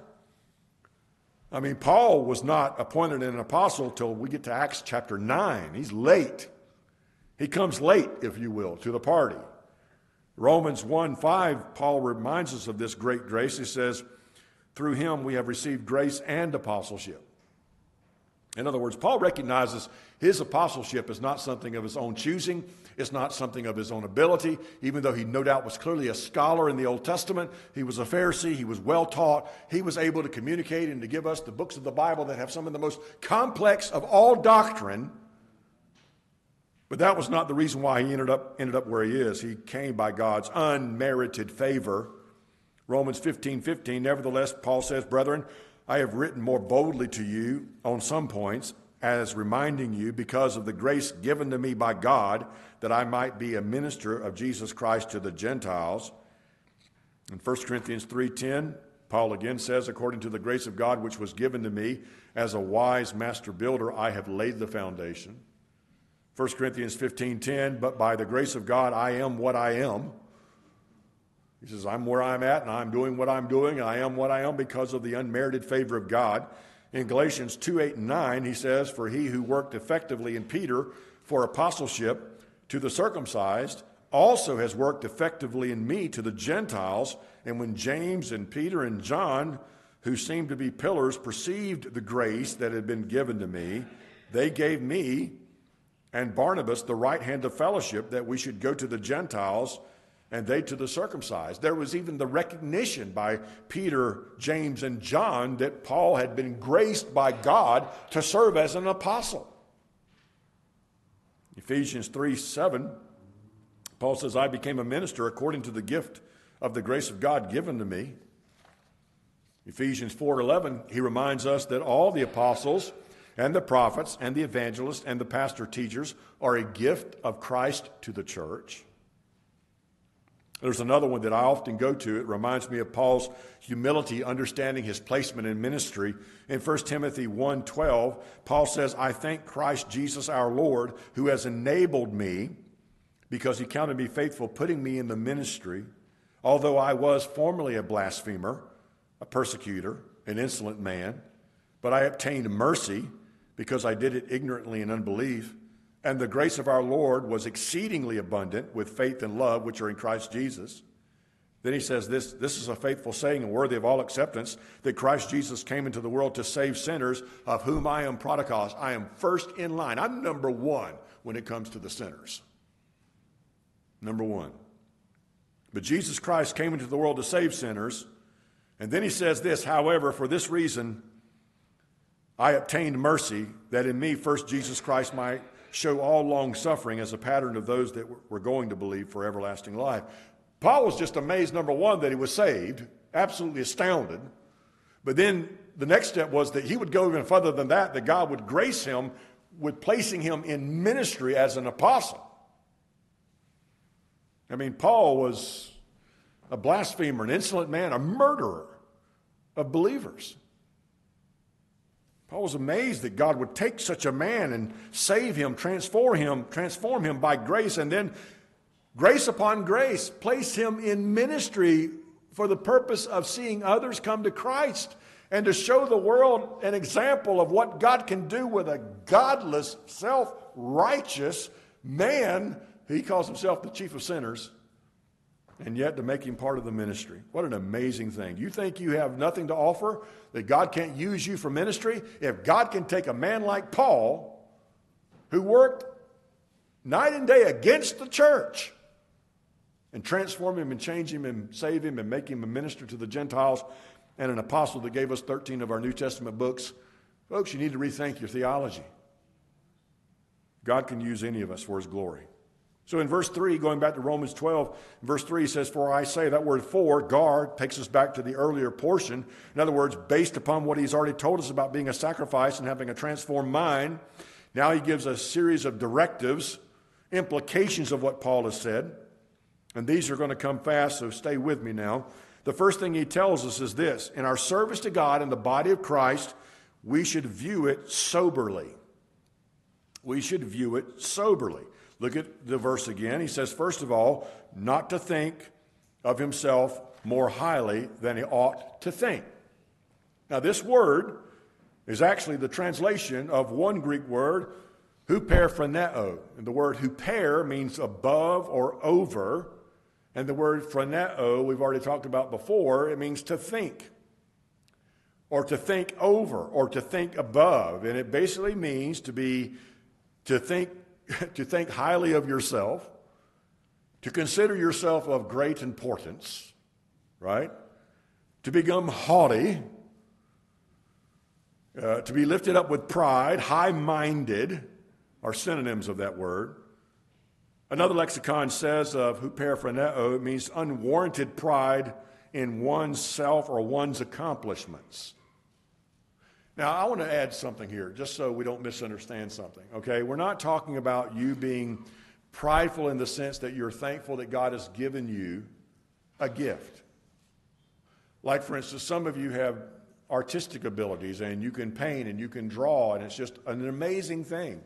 I mean, Paul was not appointed an apostle till we get to Acts chapter nine. He's late. He comes late, if you will, to the party. Romans one five, Paul reminds us of this great grace. He says, through him we have received grace and apostleship. In other words, Paul recognizes his apostleship is not something of his own choosing. It's not something of his own ability, even though he no doubt was clearly a scholar in the Old Testament. He was a Pharisee. He was well taught. He was able to communicate and to give us the books of the Bible that have some of the most complex of all doctrine. But that was not the reason why he ended up, ended up where he is. He came by God's unmerited favor. Romans fifteen fifteen, nevertheless, Paul says, brethren, I have written more boldly to you on some points as reminding you because of the grace given to me by God that I might be a minister of Jesus Christ to the Gentiles. In First Corinthians three ten, Paul again says, according to the grace of God which was given to me as a wise master builder, I have laid the foundation. First Corinthians fifteen ten, but by the grace of God, I am what I am. He says, I'm where I'm at, and I'm doing what I'm doing, and I am what I am because of the unmerited favor of God. In Galatians two eight and nine, he says, for he who worked effectively in Peter for apostleship to the circumcised also has worked effectively in me to the Gentiles. And when James and Peter and John, who seemed to be pillars, perceived the grace that had been given to me, they gave me and Barnabas the right hand of fellowship, that we should go to the Gentiles and they to the circumcised. There was even the recognition by Peter, James, and John that Paul had been graced by God to serve as an apostle. Ephesians three seven, Paul says, I became a minister according to the gift of the grace of God given to me. Ephesians four eleven, he reminds us that all the apostles and the prophets and the evangelists and the pastor teachers are a gift of Christ to the church. There's another one that I often go to. It reminds me of Paul's humility, understanding his placement in ministry. In First Timothy one twelve, Paul says, I thank Christ Jesus our Lord, who has enabled me, because he counted me faithful, putting me in the ministry, although I was formerly a blasphemer, a persecutor, an insolent man. But I obtained mercy because I did it ignorantly in unbelief. And the grace of our Lord was exceedingly abundant with faith and love, which are in Christ Jesus. Then he says this, this is a faithful saying and worthy of all acceptance, that Christ Jesus came into the world to save sinners, of whom I am prodigos. I am first in line. I'm number one when it comes to the sinners. Number one. But Jesus Christ came into the world to save sinners. And then he says this, however, for this reason, I obtained mercy, that in me first Jesus Christ might show all long-suffering as a pattern of those that were going to believe for everlasting life. Paul was just amazed, number one, that he was saved, absolutely astounded. But then the next step was that he would go even further than that, that God would grace him with placing him in ministry as an apostle. I mean, Paul was a blasphemer, an insolent man, a murderer of believers. Paul was amazed that God would take such a man and save him, transform him, transform him by grace, and then grace upon grace, place him in ministry for the purpose of seeing others come to Christ and to show the world an example of what God can do with a godless, self-righteous man. He calls himself the chief of sinners, and yet to make him part of the ministry. What an amazing thing. You think you have nothing to offer, that God can't use you for ministry? If God can take a man like Paul, who worked night and day against the church, and transform him and change him and save him and make him a minister to the Gentiles and an apostle that gave us thirteen of our New Testament books, folks, you need to rethink your theology. God can use any of us for his glory. So in verse three, going back to Romans twelve, verse three, he says, "For I say," that word "for," guard, takes us back to the earlier portion. In other words, based upon what he's already told us about being a sacrifice and having a transformed mind, now he gives a series of directives, implications of what Paul has said. And these are going to come fast, so stay with me now. The first thing he tells us is this: in our service to God in the body of Christ, we should view it soberly. We should view it soberly. Look at the verse again. He says, first of all, not to think of himself more highly than he ought to think. Now, this word is actually the translation of one Greek word, huperphroneo. And the word huper means above or over. And the word phroneo, we've already talked about before, it means to think, or to think over, or to think above. And it basically means to be, to think to think highly of yourself, to consider yourself of great importance, right? To become haughty, uh, to be lifted up with pride, high-minded are synonyms of that word. Another lexicon says of huperphroneo, it means unwarranted pride in one's self or one's accomplishments. Now, I want to add something here, just so we don't misunderstand something, okay? We're not talking about you being prideful in the sense that you're thankful that God has given you a gift. Like, for instance, some of you have artistic abilities, and you can paint, and you can draw, and it's just an amazing thing.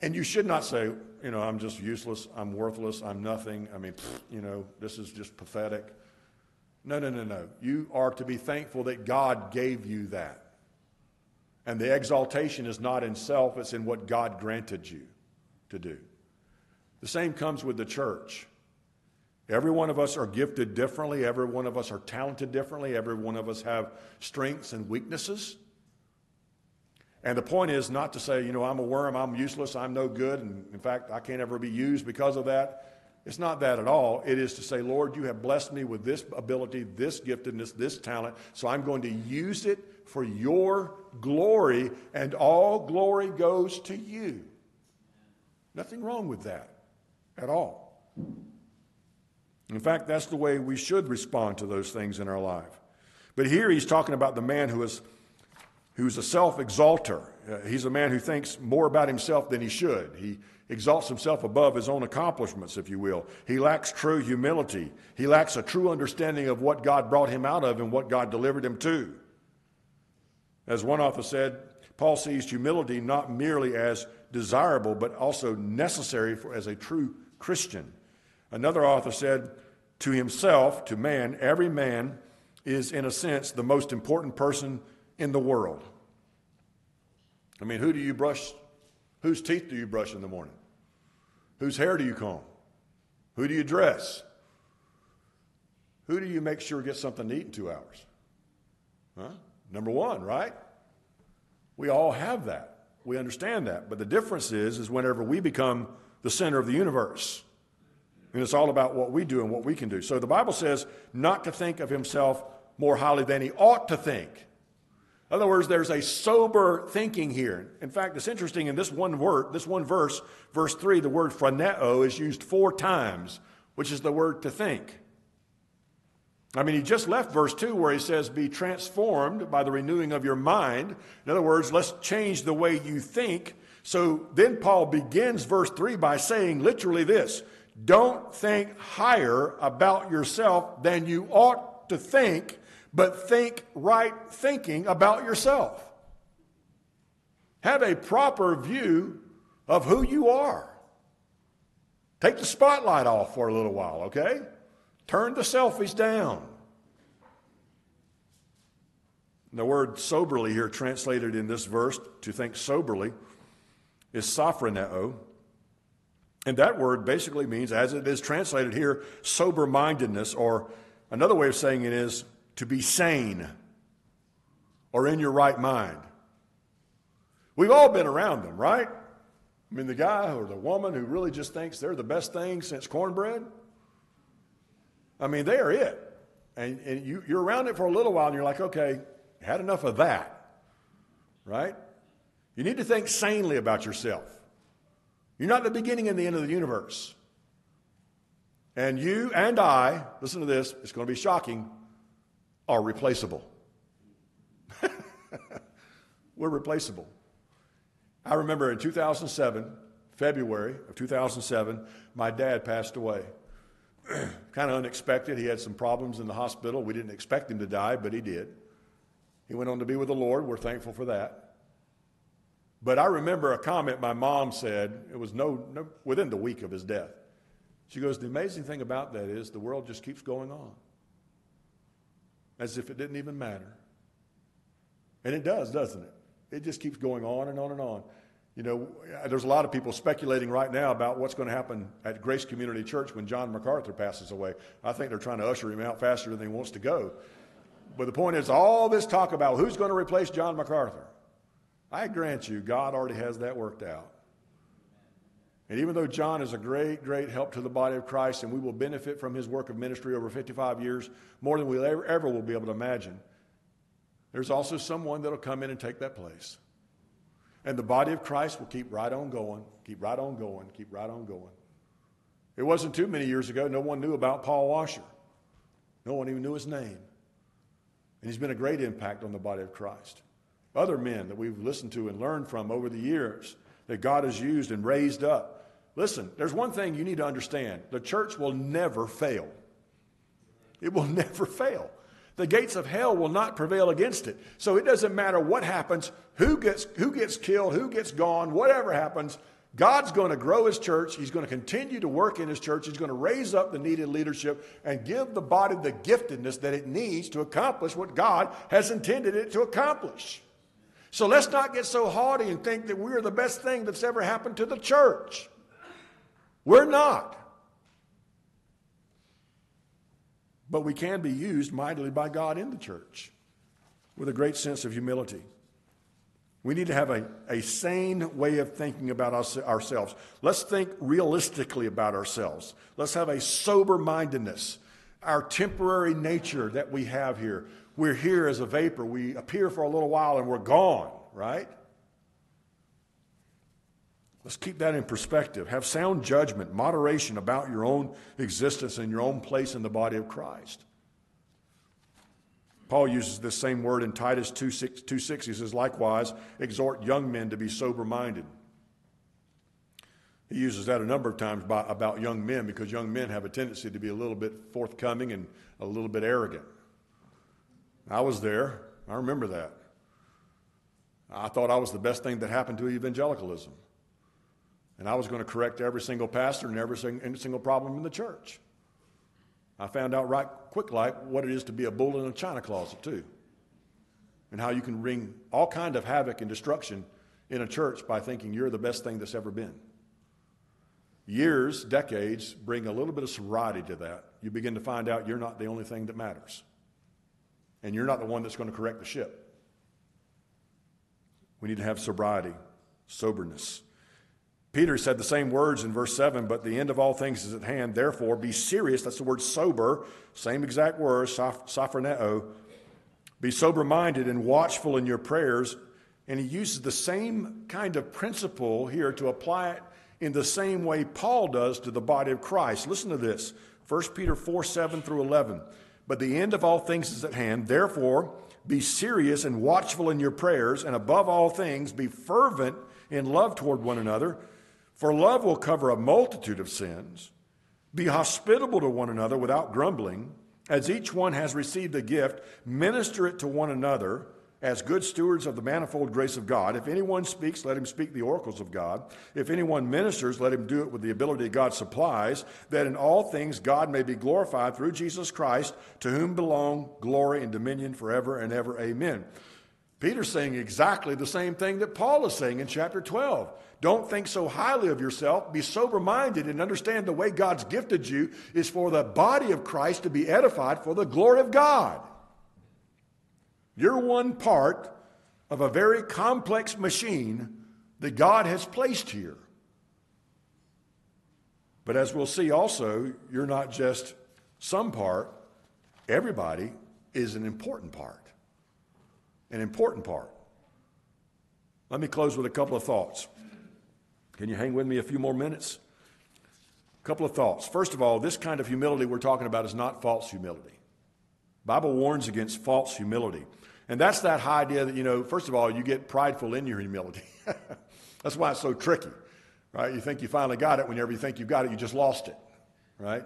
And you should not say, you know, I'm just useless, I'm worthless, I'm nothing, I mean, pfft, you know, this is just pathetic. No, no, no, no. You are to be thankful that God gave you that. And the exaltation is not in self, it's in what God granted you to do. The same comes with the church. Every one of us are gifted differently. Every one of us are talented differently. Every one of us have strengths and weaknesses. And the point is not to say, you know, I'm a worm, I'm useless, I'm no good, and in fact, I can't ever be used because of that. It's not that at all. It is to say, Lord, you have blessed me with this ability, this giftedness, this talent, so I'm going to use it for your glory, and all glory goes to you. Nothing wrong with that at all. In fact, that's the way we should respond to those things in our life. But here he's talking about the man who is who's a self-exalter. Uh, he's a man who thinks more about himself than he should. He exalts himself above his own accomplishments, if you will. He lacks true humility. He lacks a true understanding of what God brought him out of and what God delivered him to. As one author said, Paul sees humility not merely as desirable, but also necessary for, as a true Christian. Another author said, to himself, to man, every man is, in a sense, the most important person in the world. I mean, who do you brush? Whose teeth do you brush in the morning? Whose hair do you comb? Who do you dress? Who do you make sure gets something to eat in two hours? Huh? Number one, right? We all have that. We understand that. But the difference is, is whenever we become the center of the universe, and it's all about what we do and what we can do. So the Bible says not to think of himself more highly than he ought to think. In other words, there's a sober thinking here. In fact, it's interesting in this one word, this one verse, verse three, the word phroneo is used four times, which is the word to think. I mean, he just left verse two where he says, be transformed by the renewing of your mind. In other words, let's change the way you think. So then Paul begins verse three by saying literally this: don't think higher about yourself than you ought to think, but think right thinking about yourself. Have a proper view of who you are. Take the spotlight off for a little while, okay? Turn the selfies down. The word soberly here, translated in this verse, to think soberly, is sophroneo. And that word basically means, as it is translated here, sober-mindedness, or another way of saying it is to be sane or in your right mind. We've all been around them, right? I mean, the guy or the woman who really just thinks they're the best thing since cornbread. I mean, they are it. And, and you, you're around it for a little while, and you're like, okay, had enough of that, right? You need to think sanely about yourself. You're not the beginning and the end of the universe. And you and I, listen to this, it's going to be shocking, are replaceable. We're replaceable. I remember in two thousand seven, February of two thousand seven, my dad passed away. Kind of unexpected. He had some problems in the hospital. We didn't expect him to die, but he did. He went on to be with the Lord. We're thankful for that. But I remember a comment my mom said. It was no, no within the week of his death. She goes, the amazing thing about that is the world just keeps going on. As if it didn't even matter. And it does, doesn't it? It just keeps going on and on and on. You know, there's a lot of people speculating right now about what's going to happen at Grace Community Church when John MacArthur passes away. I think they're trying to usher him out faster than he wants to go. But the point is, all this talk about who's going to replace John MacArthur, I grant you, God already has that worked out. And even though John is a great, great help to the body of Christ, and we will benefit from his work of ministry over fifty-five years, more than we ever, ever will be able to imagine, there's also someone that'll come in and take that place. And the body of Christ will keep right on going, keep right on going, keep right on going. It wasn't too many years ago, no one knew about Paul Washer. No one even knew his name. And he's been a great impact on the body of Christ. Other men that we've listened to and learned from over the years that God has used and raised up. Listen, there's one thing you need to understand. The church will never fail. It will never fail. The gates of hell will not prevail against it. So it doesn't matter what happens, who gets, who gets killed, who gets gone, whatever happens, God's going to grow his church. He's going to continue to work in his church. He's going to raise up the needed leadership and give the body the giftedness that it needs to accomplish what God has intended it to accomplish. So let's not get so haughty and think that we're the best thing that's ever happened to the church. We're not. But we can be used mightily by God in the church with a great sense of humility. We need to have a, a sane way of thinking about us, ourselves. Let's think realistically about ourselves. Let's have a sober-mindedness. Our temporary nature that we have here. We're here as a vapor. We appear for a little while and we're gone, right? Let's keep that in perspective. Have sound judgment, moderation about your own existence and your own place in the body of Christ. Paul uses this same word in Titus two six. He says, likewise, exhort young men to be sober-minded. He uses that a number of times by, about young men, because young men have a tendency to be a little bit forthcoming and a little bit arrogant. I was there. I remember that. I thought I was the best thing that happened to evangelicalism. And I was going to correct every single pastor and every single problem in the church. I found out right quick like what it is to be a bull in a china closet too. And how you can wring all kind of havoc and destruction in a church by thinking you're the best thing that's ever been. Years, decades bring a little bit of sobriety to that. You begin to find out you're not the only thing that matters. And you're not the one that's going to correct the ship. We need to have sobriety, soberness. Peter said the same words in verse seven, but the end of all things is at hand. Therefore, be serious. That's the word sober. Same exact word, sophroneo. Be sober-minded and watchful in your prayers. And he uses the same kind of principle here to apply it in the same way Paul does to the body of Christ. Listen to this. First Peter four, seven through eleven. But the end of all things is at hand. Therefore, be serious and watchful in your prayers. And above all things, be fervent in love toward one another. For love will cover a multitude of sins. Be hospitable to one another without grumbling. As each one has received a gift, minister it to one another As good stewards of the manifold grace of God, if anyone speaks, let him speak the oracles of God. If anyone ministers, let him do it with the ability God supplies, that in all things God may be glorified through Jesus Christ, to whom belong glory and dominion forever and ever. Amen. Peter's saying exactly the same thing that Paul is saying in chapter twelve. Don't think so highly of yourself. Be sober-minded and understand the way God's gifted you is for the body of Christ to be edified for the glory of God. You're one part of a very complex machine that God has placed here. But as we'll see also, you're not just some part. Everybody is an important part. An important part. Let me close with a couple of thoughts. Can you hang with me a few more minutes? A couple of thoughts. First of all, this kind of humility we're talking about is not false humility. The Bible warns against false humility. And that's that idea that, you know, first of all, you get prideful in your humility. That's why it's so tricky, right? You think you finally got it. Whenever you think you've got it, you just lost it, right?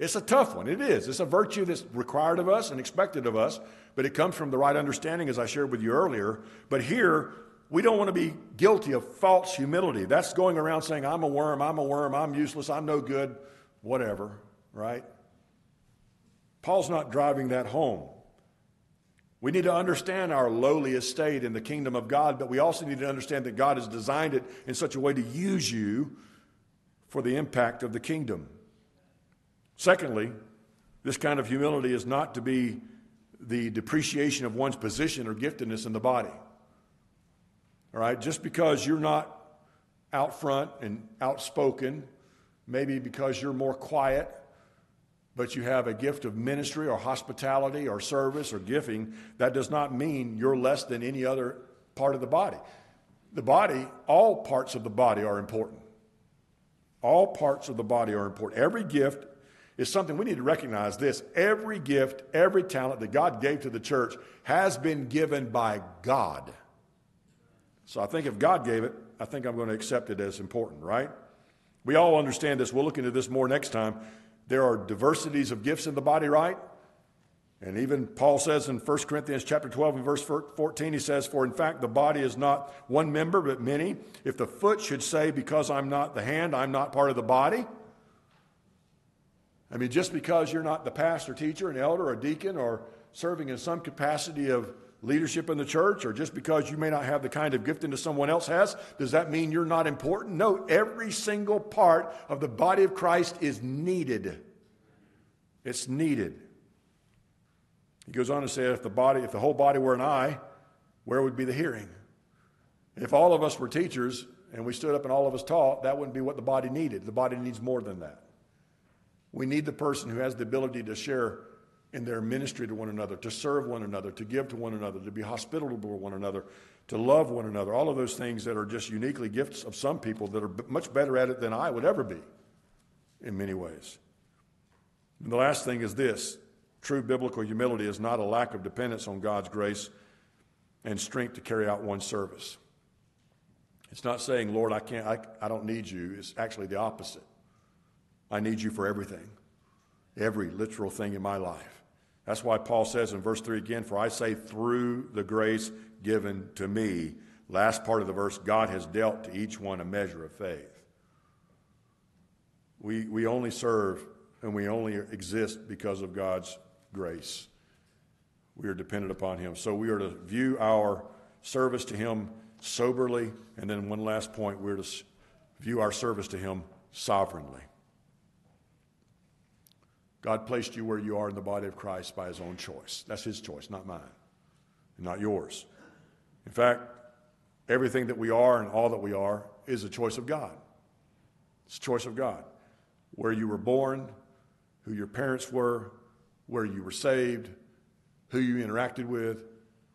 It's a tough one. It is. It's a virtue that's required of us and expected of us, but it comes from the right understanding, as I shared with you earlier. But here, we don't want to be guilty of false humility. That's going around saying, I'm a worm, I'm a worm, I'm useless, I'm no good, whatever, right? Paul's not driving that home. We need to understand our lowly estate in the kingdom of God, but we also need to understand that God has designed it in such a way to use you for the impact of the kingdom. Secondly, this kind of humility is not to be the depreciation of one's position or giftedness in the body. All right, just because you're not out front and outspoken, maybe because you're more quiet, but you have a gift of ministry or hospitality or service or gifting, that does not mean you're less than any other part of the body. The body, all parts of the body are important. All parts of the body are important. Every gift is something we need to recognize this. Every gift, every talent that God gave to the church has been given by God. So I think if God gave it, I think I'm going to accept it as important, right? We all understand this. We'll look into this more next time. There are diversities of gifts in the body, right? And even Paul says in First Corinthians chapter twelve and verse fourteen, he says, for in fact, the body is not one member, but many. If the foot should say, because I'm not the hand, I'm not part of the body. I mean, just because you're not the pastor, teacher, an elder, or deacon, or serving in some capacity of leadership in the church, or just because you may not have the kind of gifting that someone else has, does that mean you're not important? No, every single part of the body of Christ is needed. It's needed. He goes on to say, if the body, if the whole body were an eye, where would be the hearing? If all of us were teachers and we stood up and all of us taught, that wouldn't be what the body needed. The body needs more than that. We need the person who has the ability to share in their ministry to one another, to serve one another, to give to one another, to be hospitable to one another, to love one another, all of those things that are just uniquely gifts of some people that are much better at it than I would ever be in many ways. And the last thing is this. True biblical humility is not a lack of dependence on God's grace and strength to carry out one's service. It's not saying, Lord, I can't, I, I don't need you. It's actually the opposite. I need you for everything, every literal thing in my life. That's why Paul says in verse three again, for I say through the grace given to me. Last part of the verse, God has dealt to each one a measure of faith. We, we only serve and we only exist because of God's grace. We are dependent upon him. So we are to view our service to him soberly. And then one last point, we're to view our service to him sovereignly. God placed you where you are in the body of Christ by his own choice. That's his choice, not mine, and not yours. In fact, everything that we are and all that we are is a choice of God. It's a choice of God. Where you were born, who your parents were, where you were saved, who you interacted with,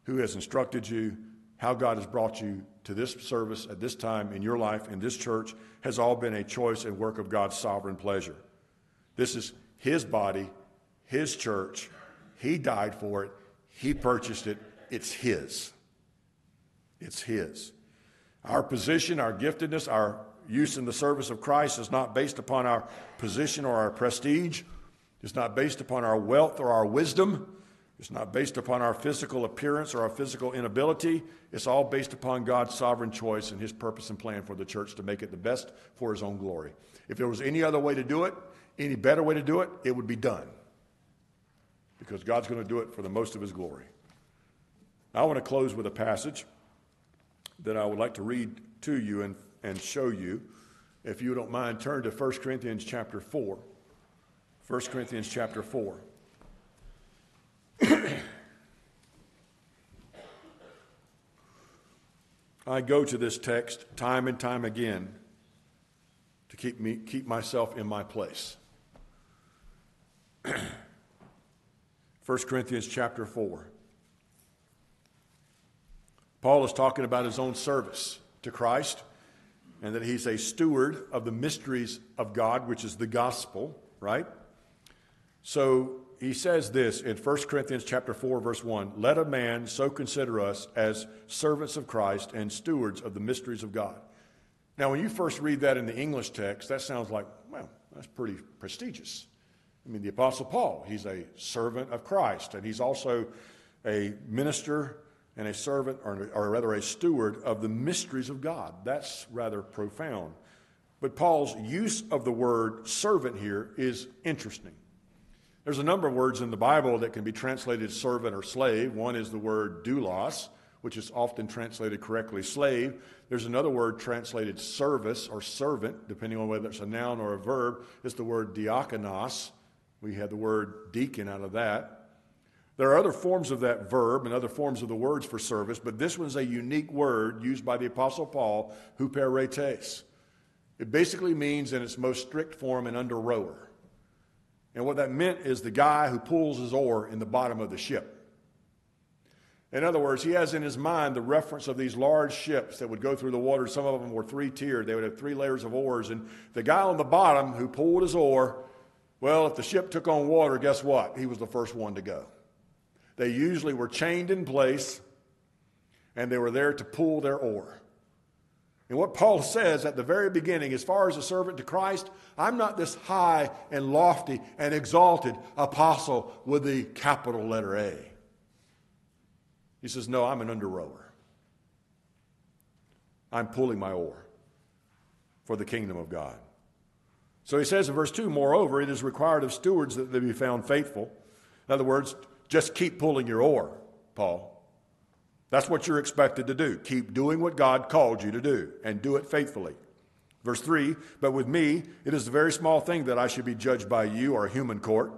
who has instructed you, how God has brought you to this service at this time in your life, in this church, has all been a choice and work of God's sovereign pleasure. This is his body, his church. He died for it. He purchased it. It's his. It's his. Our position, our giftedness, our use in the service of Christ is not based upon our position or our prestige. It's not based upon our wealth or our wisdom. It's not based upon our physical appearance or our physical inability. It's all based upon God's sovereign choice and his purpose and plan for the church to make it the best for his own glory. If there was any other way to do it, any better way to do it, it would be done. Because God's going to do it for the most of his glory. I want to close with a passage that I would like to read to you and, and show you. If you don't mind, turn to First Corinthians chapter four. First Corinthians chapter four. I go to this text time and time again to keep me keep myself in my place. First Corinthians chapter four. Paul is talking about his own service to Christ and that he's a steward of the mysteries of God, which is the gospel, right? So he says this in First Corinthians chapter four, verse one, "Let a man so consider us as servants of Christ and stewards of the mysteries of God." Now, when you first read that in the English text, that sounds like, well, that's pretty prestigious. I mean, the Apostle Paul, he's a servant of Christ, and he's also a minister and a servant, or, or rather a steward of the mysteries of God. That's rather profound. But Paul's use of the word servant here is interesting. There's a number of words in the Bible that can be translated servant or slave. One is the word doulos, which is often translated correctly slave. There's another word translated service or servant, depending on whether it's a noun or a verb. It's the word diakonos. We had the word deacon out of that. There are other forms of that verb and other forms of the words for service, but this one's a unique word used by the Apostle Paul, huperetes. It basically means in its most strict form an under rower. And what that meant is the guy who pulls his oar in the bottom of the ship. In other words, he has in his mind the reference of these large ships that would go through the water. Some of them were three-tiered. They would have three layers of oars. And the guy on the bottom who pulled his oar, well, if the ship took on water, guess what? He was the first one to go. They usually were chained in place, and they were there to pull their oar. And what Paul says at the very beginning, as far as a servant to Christ, I'm not this high and lofty and exalted apostle with the capital letter A. He says, no, I'm an under rower. I'm pulling my oar for the kingdom of God. So he says in verse two, moreover, it is required of stewards that they be found faithful. In other words, just keep pulling your oar, Paul. That's what you're expected to do. Keep doing what God called you to do and do it faithfully. Verse three, but with me, it is a very small thing that I should be judged by you or a human court.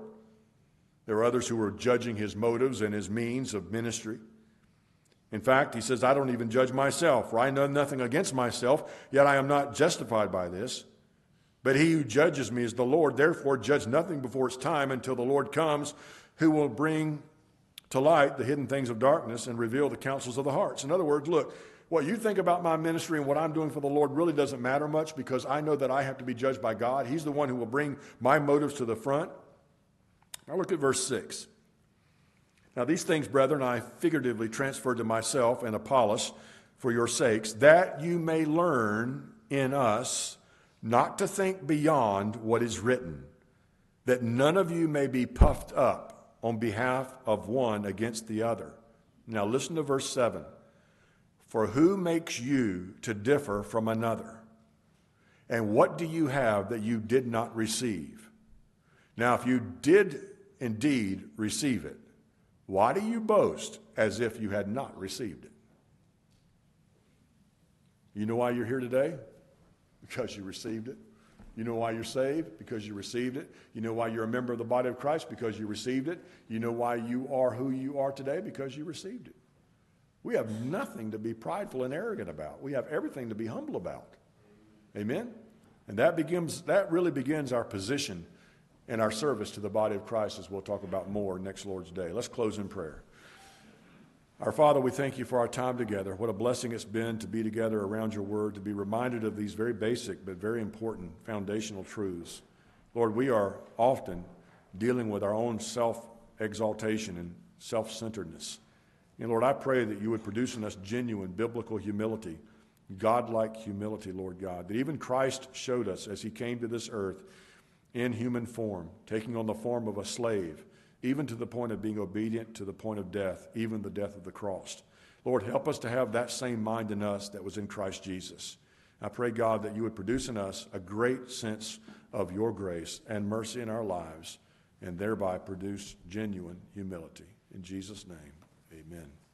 There were others who were judging his motives and his means of ministry. In fact, he says, I don't even judge myself, for I know nothing against myself, yet I am not justified by this. But he who judges me is the Lord. Therefore, judge nothing before it's time until the Lord comes, who will bring to light the hidden things of darkness and reveal the counsels of the hearts. In other words, look, what you think about my ministry and what I'm doing for the Lord really doesn't matter much because I know that I have to be judged by God. He's the one who will bring my motives to the front. Now look at verse six. Now these things, brethren, I figuratively transferred to myself and Apollos for your sakes, that you may learn in us not to think beyond what is written, that none of you may be puffed up on behalf of one against the other. Now listen to verse seven. For who makes you to differ from another? And what do you have that you did not receive? Now if you did indeed receive it, why do you boast as if you had not received it? You know why you're here today? Because you received it. You know why you're saved? Because you received it. You know why you're a member of the body of Christ? Because you received it. You know why you are who you are today? Because you received it. We have nothing to be prideful and arrogant about. We have everything to be humble about. Amen? And that begins. That really begins our position and our service to the body of Christ, as we'll talk about more next Lord's Day. Let's close in prayer. Our Father, we thank you for our time together. What a blessing it's been to be together around your word, to be reminded of these very basic but very important foundational truths. Lord, we are often dealing with our own self-exaltation and self-centeredness. And Lord, I pray that you would produce in us genuine biblical humility, God-like humility, Lord God, that even Christ showed us as he came to this earth in human form, taking on the form of a slave even to the point of being obedient to the point of death, even the death of the cross. Lord, help us to have that same mind in us that was in Christ Jesus. I pray, God, that you would produce in us a great sense of your grace and mercy in our lives, and thereby produce genuine humility. In Jesus' name, amen.